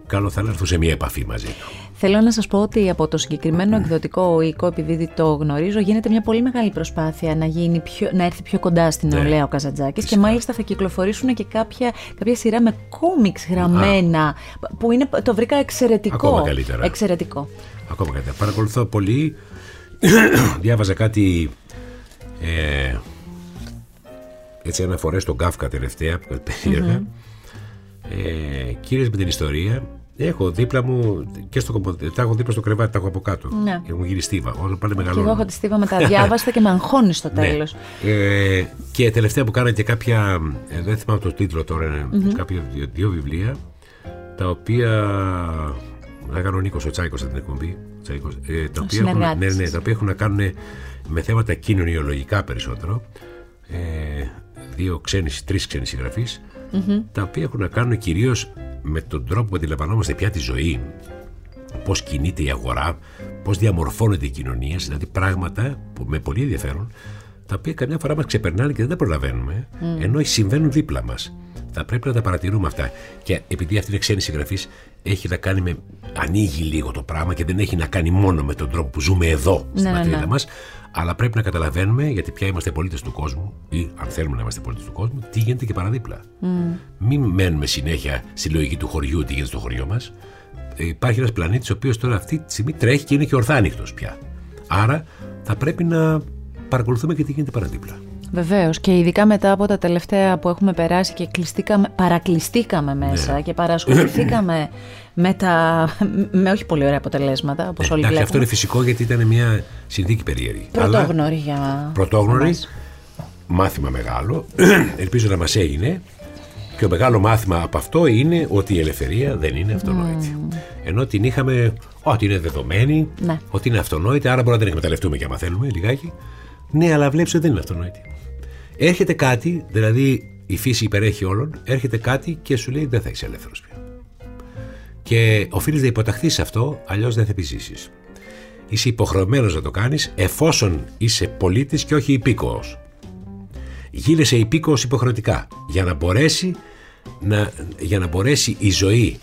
καλό θα έρθω σε μια επαφή μαζί του. Θέλω να σας πω ότι από το συγκεκριμένο εκδοτικό οίκο, επειδή το γνωρίζω, γίνεται μια πολύ μεγάλη προσπάθεια να, γίνει πιο, να έρθει πιο κοντά στην νεολαία ναι. ο Καζαντζάκης και μάλιστα θα κυκλοφορήσουν και κάποια, κάποια σειρά με κόμιξ γραμμένα, Α. που είναι, το βρήκα εξαιρετικό. Ακόμα καλύτερα. Εξαιρετικό. Ακόμα καλύτερα. Παρακολουθώ πολύ. Διάβαζα κάτι... Ε, έτσι αναφορές στον Κάφκα τελευταία, περίεργα. Ε, κύριες με την ιστορία, έχω δίπλα μου και στο κομμάτι. Τα έχω δίπλα στο κρεβάτι, τα έχω από κάτω. Ναι. Και μου γύρει στίβα. Όλο πάλι μεγαλώνω. Και εγώ έχω τη στίβα μετά. Διάβασα και με αγχώνει στο τέλος. Ναι. Ε, και τελευταία που κάνανε και κάποια. Ε, δεν θυμάμαι το τίτλο τώρα. Mm-hmm. Κάποια δύο, δύο βιβλία τα οποία. Να κάνω ο Νίκος ο Τσάικος στην εκπομπή. Τσάικος, ε, τα, οποία έχουν, ναι, ναι, τα οποία έχουν να κάνουν με θέματα κοινωνιολογικά περισσότερο. Ε, δύο ξένες, τρεις ξένοι συγγραφείς. Mm-hmm. Τα οποία έχουν να κάνουν κυρίως με τον τρόπο που αντιλαμβανόμαστε πια τη ζωή, πώς κινείται η αγορά, πώς διαμορφώνεται η κοινωνία, δηλαδή πράγματα που με πολύ ενδιαφέρον, τα οποία καμιά φορά μας ξεπερνάνε και δεν τα προλαβαίνουμε, mm. ενώ συμβαίνουν δίπλα μας. Θα πρέπει να τα παρατηρούμε αυτά. Και επειδή αυτή είναι ξένη συγγραφή, έχει να κάνει με. Ανοίγει λίγο το πράγμα και δεν έχει να κάνει μόνο με τον τρόπο που ζούμε εδώ, στην ναι, πατρίδα ναι. μας, αλλά πρέπει να καταλαβαίνουμε, γιατί πια είμαστε πολίτες του κόσμου, ή αν θέλουμε να είμαστε πολίτες του κόσμου, τι γίνεται και παραδίπλα. Mm. Μην μένουμε συνέχεια στη λογική του χωριού, τι γίνεται στο χωριό μας. υπάρχει ένας πλανήτης ο οποίος τώρα αυτή τη στιγμή τρέχει και είναι και ορθάνυχτος πια. Άρα θα πρέπει να παρακολουθούμε και τι γίνεται παραδίπλα. Βεβαίως, και ειδικά μετά από τα τελευταία που έχουμε περάσει και κλειστήκαμε, παρακλειστήκαμε μέσα, ναι, και παρασχοληθήκαμε με, τα, με όχι πολύ ωραία αποτελέσματα, όπως, ναι, όλοι βλέπουμε. Αυτό είναι φυσικό, γιατί ήταν μια συνθήκη περίεργη. Πρωτόγνωρη για μας. Μάθημα μεγάλο, ελπίζω να μας έγινε. Και το μεγάλο μάθημα από αυτό είναι ότι η ελευθερία δεν είναι αυτονόητη. Mm. Ενώ την είχαμε ότι είναι δεδομένη, ναι, ότι είναι αυτονόητη, άρα μπορούμε να την εκμεταλλευτούμε και άμα θέλουμε λιγάκι. Ναι, αλλά βλέψτε, δεν είναι αυτονόητη. Έρχεται κάτι, δηλαδή η φύση υπερέχει όλων, έρχεται κάτι και σου λέει δεν θα είσαι ελεύθερος πια. Και οφείλεις να υποταχθείς σε αυτό, αλλιώς δεν θα επιζήσεις. Είσαι υποχρεωμένος να το κάνεις εφόσον είσαι πολίτης και όχι υπήκοος. Γίνεσαι υπήκοος υποχρεωτικά για να μπορέσει, να, για να μπορέσει η ζωή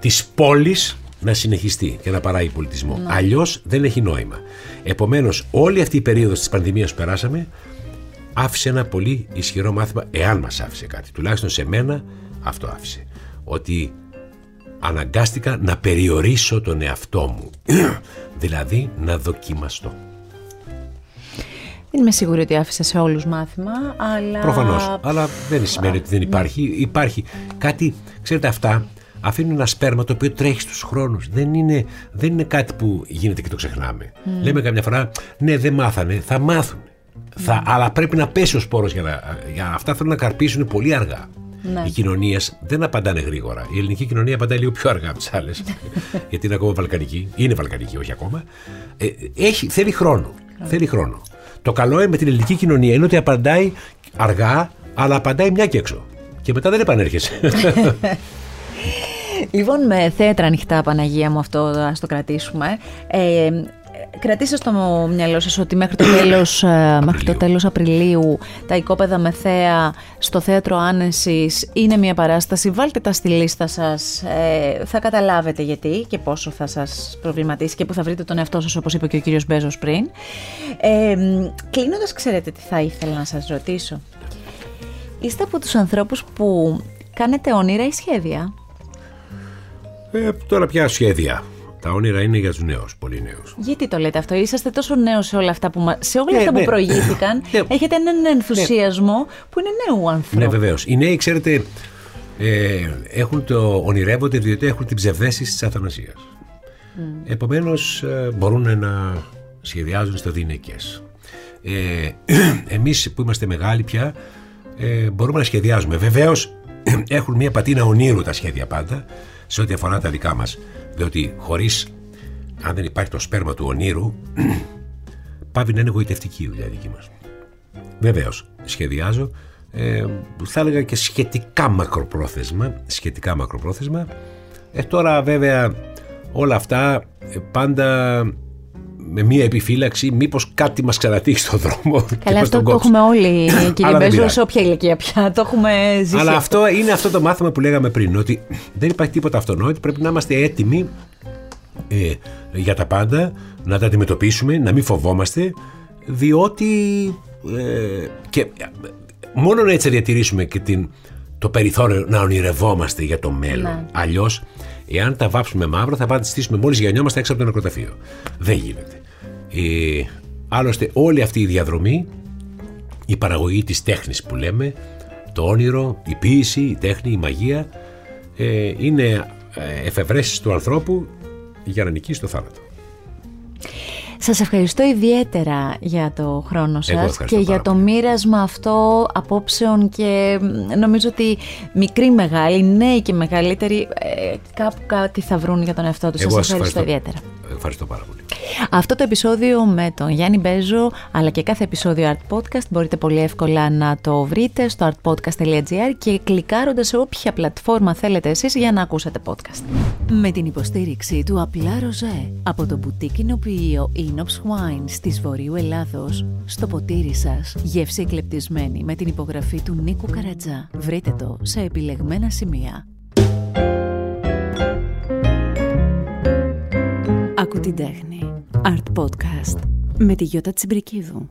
της πόλης να συνεχιστεί και να παράγει πολιτισμό. Mm. Αλλιώς δεν έχει νόημα. Επομένως, όλη αυτή η περίοδος της πανδημίας που περάσαμε άφησε ένα πολύ ισχυρό μάθημα, εάν μας άφησε κάτι. Τουλάχιστον σε μένα αυτό άφησε. Ότι αναγκάστηκα να περιορίσω τον εαυτό μου. Δηλαδή να δοκιμαστώ. Δεν είμαι σίγουρη ότι άφησε σε όλους μάθημα, αλλά... Προφανώς, αλλά δεν σημαίνει ότι δεν υπάρχει. Υπάρχει κάτι, ξέρετε, αυτά αφήνουν ένα σπέρμα το οποίο τρέχει στους χρόνους. Δεν είναι, δεν είναι κάτι που γίνεται και το ξεχνάμε. Mm. Λέμε καμιά φορά, ναι, δεν μάθανε, θα μάθουν. Mm. Θα, αλλά πρέπει να πέσει ο σπόρος για να, για αυτά θέλουν να καρπίσουν πολύ αργά. Ναι. Οι κοινωνίες δεν απαντάνε γρήγορα. Η ελληνική κοινωνία απαντάει λίγο πιο αργά από τις άλλες. Γιατί είναι ακόμα βαλκανική. Είναι βαλκανική, όχι ακόμα. Ε, έχει, θέλει χρόνο. Okay. Θέλει χρόνο. Το καλό με την ελληνική κοινωνία είναι ότι απαντάει αργά, αλλά απαντάει μια και έξω. Και μετά δεν επανέρχεσαι. Λοιπόν, με θέατρα ανοιχτά, Παναγία μου, αυτό ας το κρατήσουμε. Ε, κρατήστε στο μυαλό σας ότι μέχρι το τέλος, μέχρι το τέλος Απριλίου τα οικόπεδα με θέα στο Θέατρο Άνεσης είναι μια παράσταση. Βάλτε τα στη λίστα σας, ε, θα καταλάβετε γιατί και πόσο θα σας προβληματίσει και που θα βρείτε τον εαυτό σας, όπως είπε και ο κύριος Μπέζος πριν. Ε, κλείνοντας, ξέρετε τι θα ήθελα να σας ρωτήσω? Είστε από τους ανθρώπους που κάνετε όνειρα ή σχέδια? Ε, τώρα πια σχέδια. Τα όνειρα είναι για τους νέους, πολύ νέους. Γιατί το λέτε αυτό? Είσαστε τόσο νέος σε όλα αυτά που, σε όλα, ναι, αυτά, ναι, που προηγήθηκαν. Έχετε έναν ενθουσιασμό, ναι, που είναι νέου ανθρώπου. Ναι, βεβαίως. Οι νέοι, ξέρετε, ε, έχουν το, ονειρεύονται διότι έχουν την ψευδέστηση της αθανασίας. Mm. Επομένως, ε, μπορούν να σχεδιάζουν στο δυναικές. Ε, εμείς που είμαστε μεγάλοι πια, ε, μπορούμε να σχεδιάζουμε. Βεβαίως, έχουν μια πατίνα ονείρου τα σχέδια πάντα, σε ό,τι αφορά τα δικά μας. Διότι χωρίς, αν δεν υπάρχει το σπέρμα του ονείρου, πάβει να είναι εγωιτευτική η δουλειά δική μας. Βεβαίως, σχεδιάζω, ε, θα έλεγα και σχετικά μακροπρόθεσμα, σχετικά μακροπρόθεσμα. Ε, τώρα βέβαια όλα αυτά πάντα με μία επιφύλαξη, μήπως κάτι μας ξανατύχει στον δρόμο. Καλά, αυτό το έχουμε όλοι, κύριε Μπέζο, σε όποια ηλικία πια. Το έχουμε ζήσει. Αλλά αυτό. αυτό είναι αυτό το μάθημα που λέγαμε πριν, ότι δεν υπάρχει τίποτα αυτονόητο. Πρέπει να είμαστε έτοιμοι ε, για τα πάντα, να τα αντιμετωπίσουμε, να μην φοβόμαστε, διότι ε, και, μόνο έτσι διατηρήσουμε και την, το περιθώριο να ονειρευόμαστε για το μέλλον. Να. Αλλιώς, εάν τα βάψουμε μαύρα, θα πάμε να στήσουμε μόλις γεννιόμαστε έξω από το νεκροταφείο. Δεν γίνεται. Ε, άλλωστε, όλη αυτή η διαδρομή, η παραγωγή της τέχνης που λέμε, το όνειρο, η ποίηση, η τέχνη, η μαγεία, ε, είναι εφευρέσεις του ανθρώπου για να νικήσει το θάνατο. Σας ευχαριστώ ιδιαίτερα για το χρόνο σας και για το μοίρασμα αυτό απόψεων, και νομίζω ότι μικροί, μεγάλοι, νέοι και μεγαλύτεροι κάπου κάτι θα βρουν για τον εαυτό τους. Εγώ σας ευχαριστώ, ευχαριστώ ιδιαίτερα. Ευχαριστώ πάρα πολύ. Αυτό το επεισόδιο με τον Γιάννη Μπέζο, αλλά και κάθε επεισόδιο Art Podcast, μπορείτε πολύ εύκολα να το βρείτε στο art podcast τελεία gr και κλικάροντας σε όποια πλατφόρμα θέλετε εσείς για να ακούσετε podcast. Με την υποστήριξη του Απλά Ροζέ από το μπουτίκ εινοποιείο Inops Wines της Βορείου Ελλάδος, στο ποτήρι σας γεύση εκλεπτισμένη με την υπογραφή του Νίκου Καρατζά. Βρείτε το σε επιλεγμένα σημεία. Ακού την τέχνη. Art Podcast με τη Γιώτα Τσιμπρικίδου.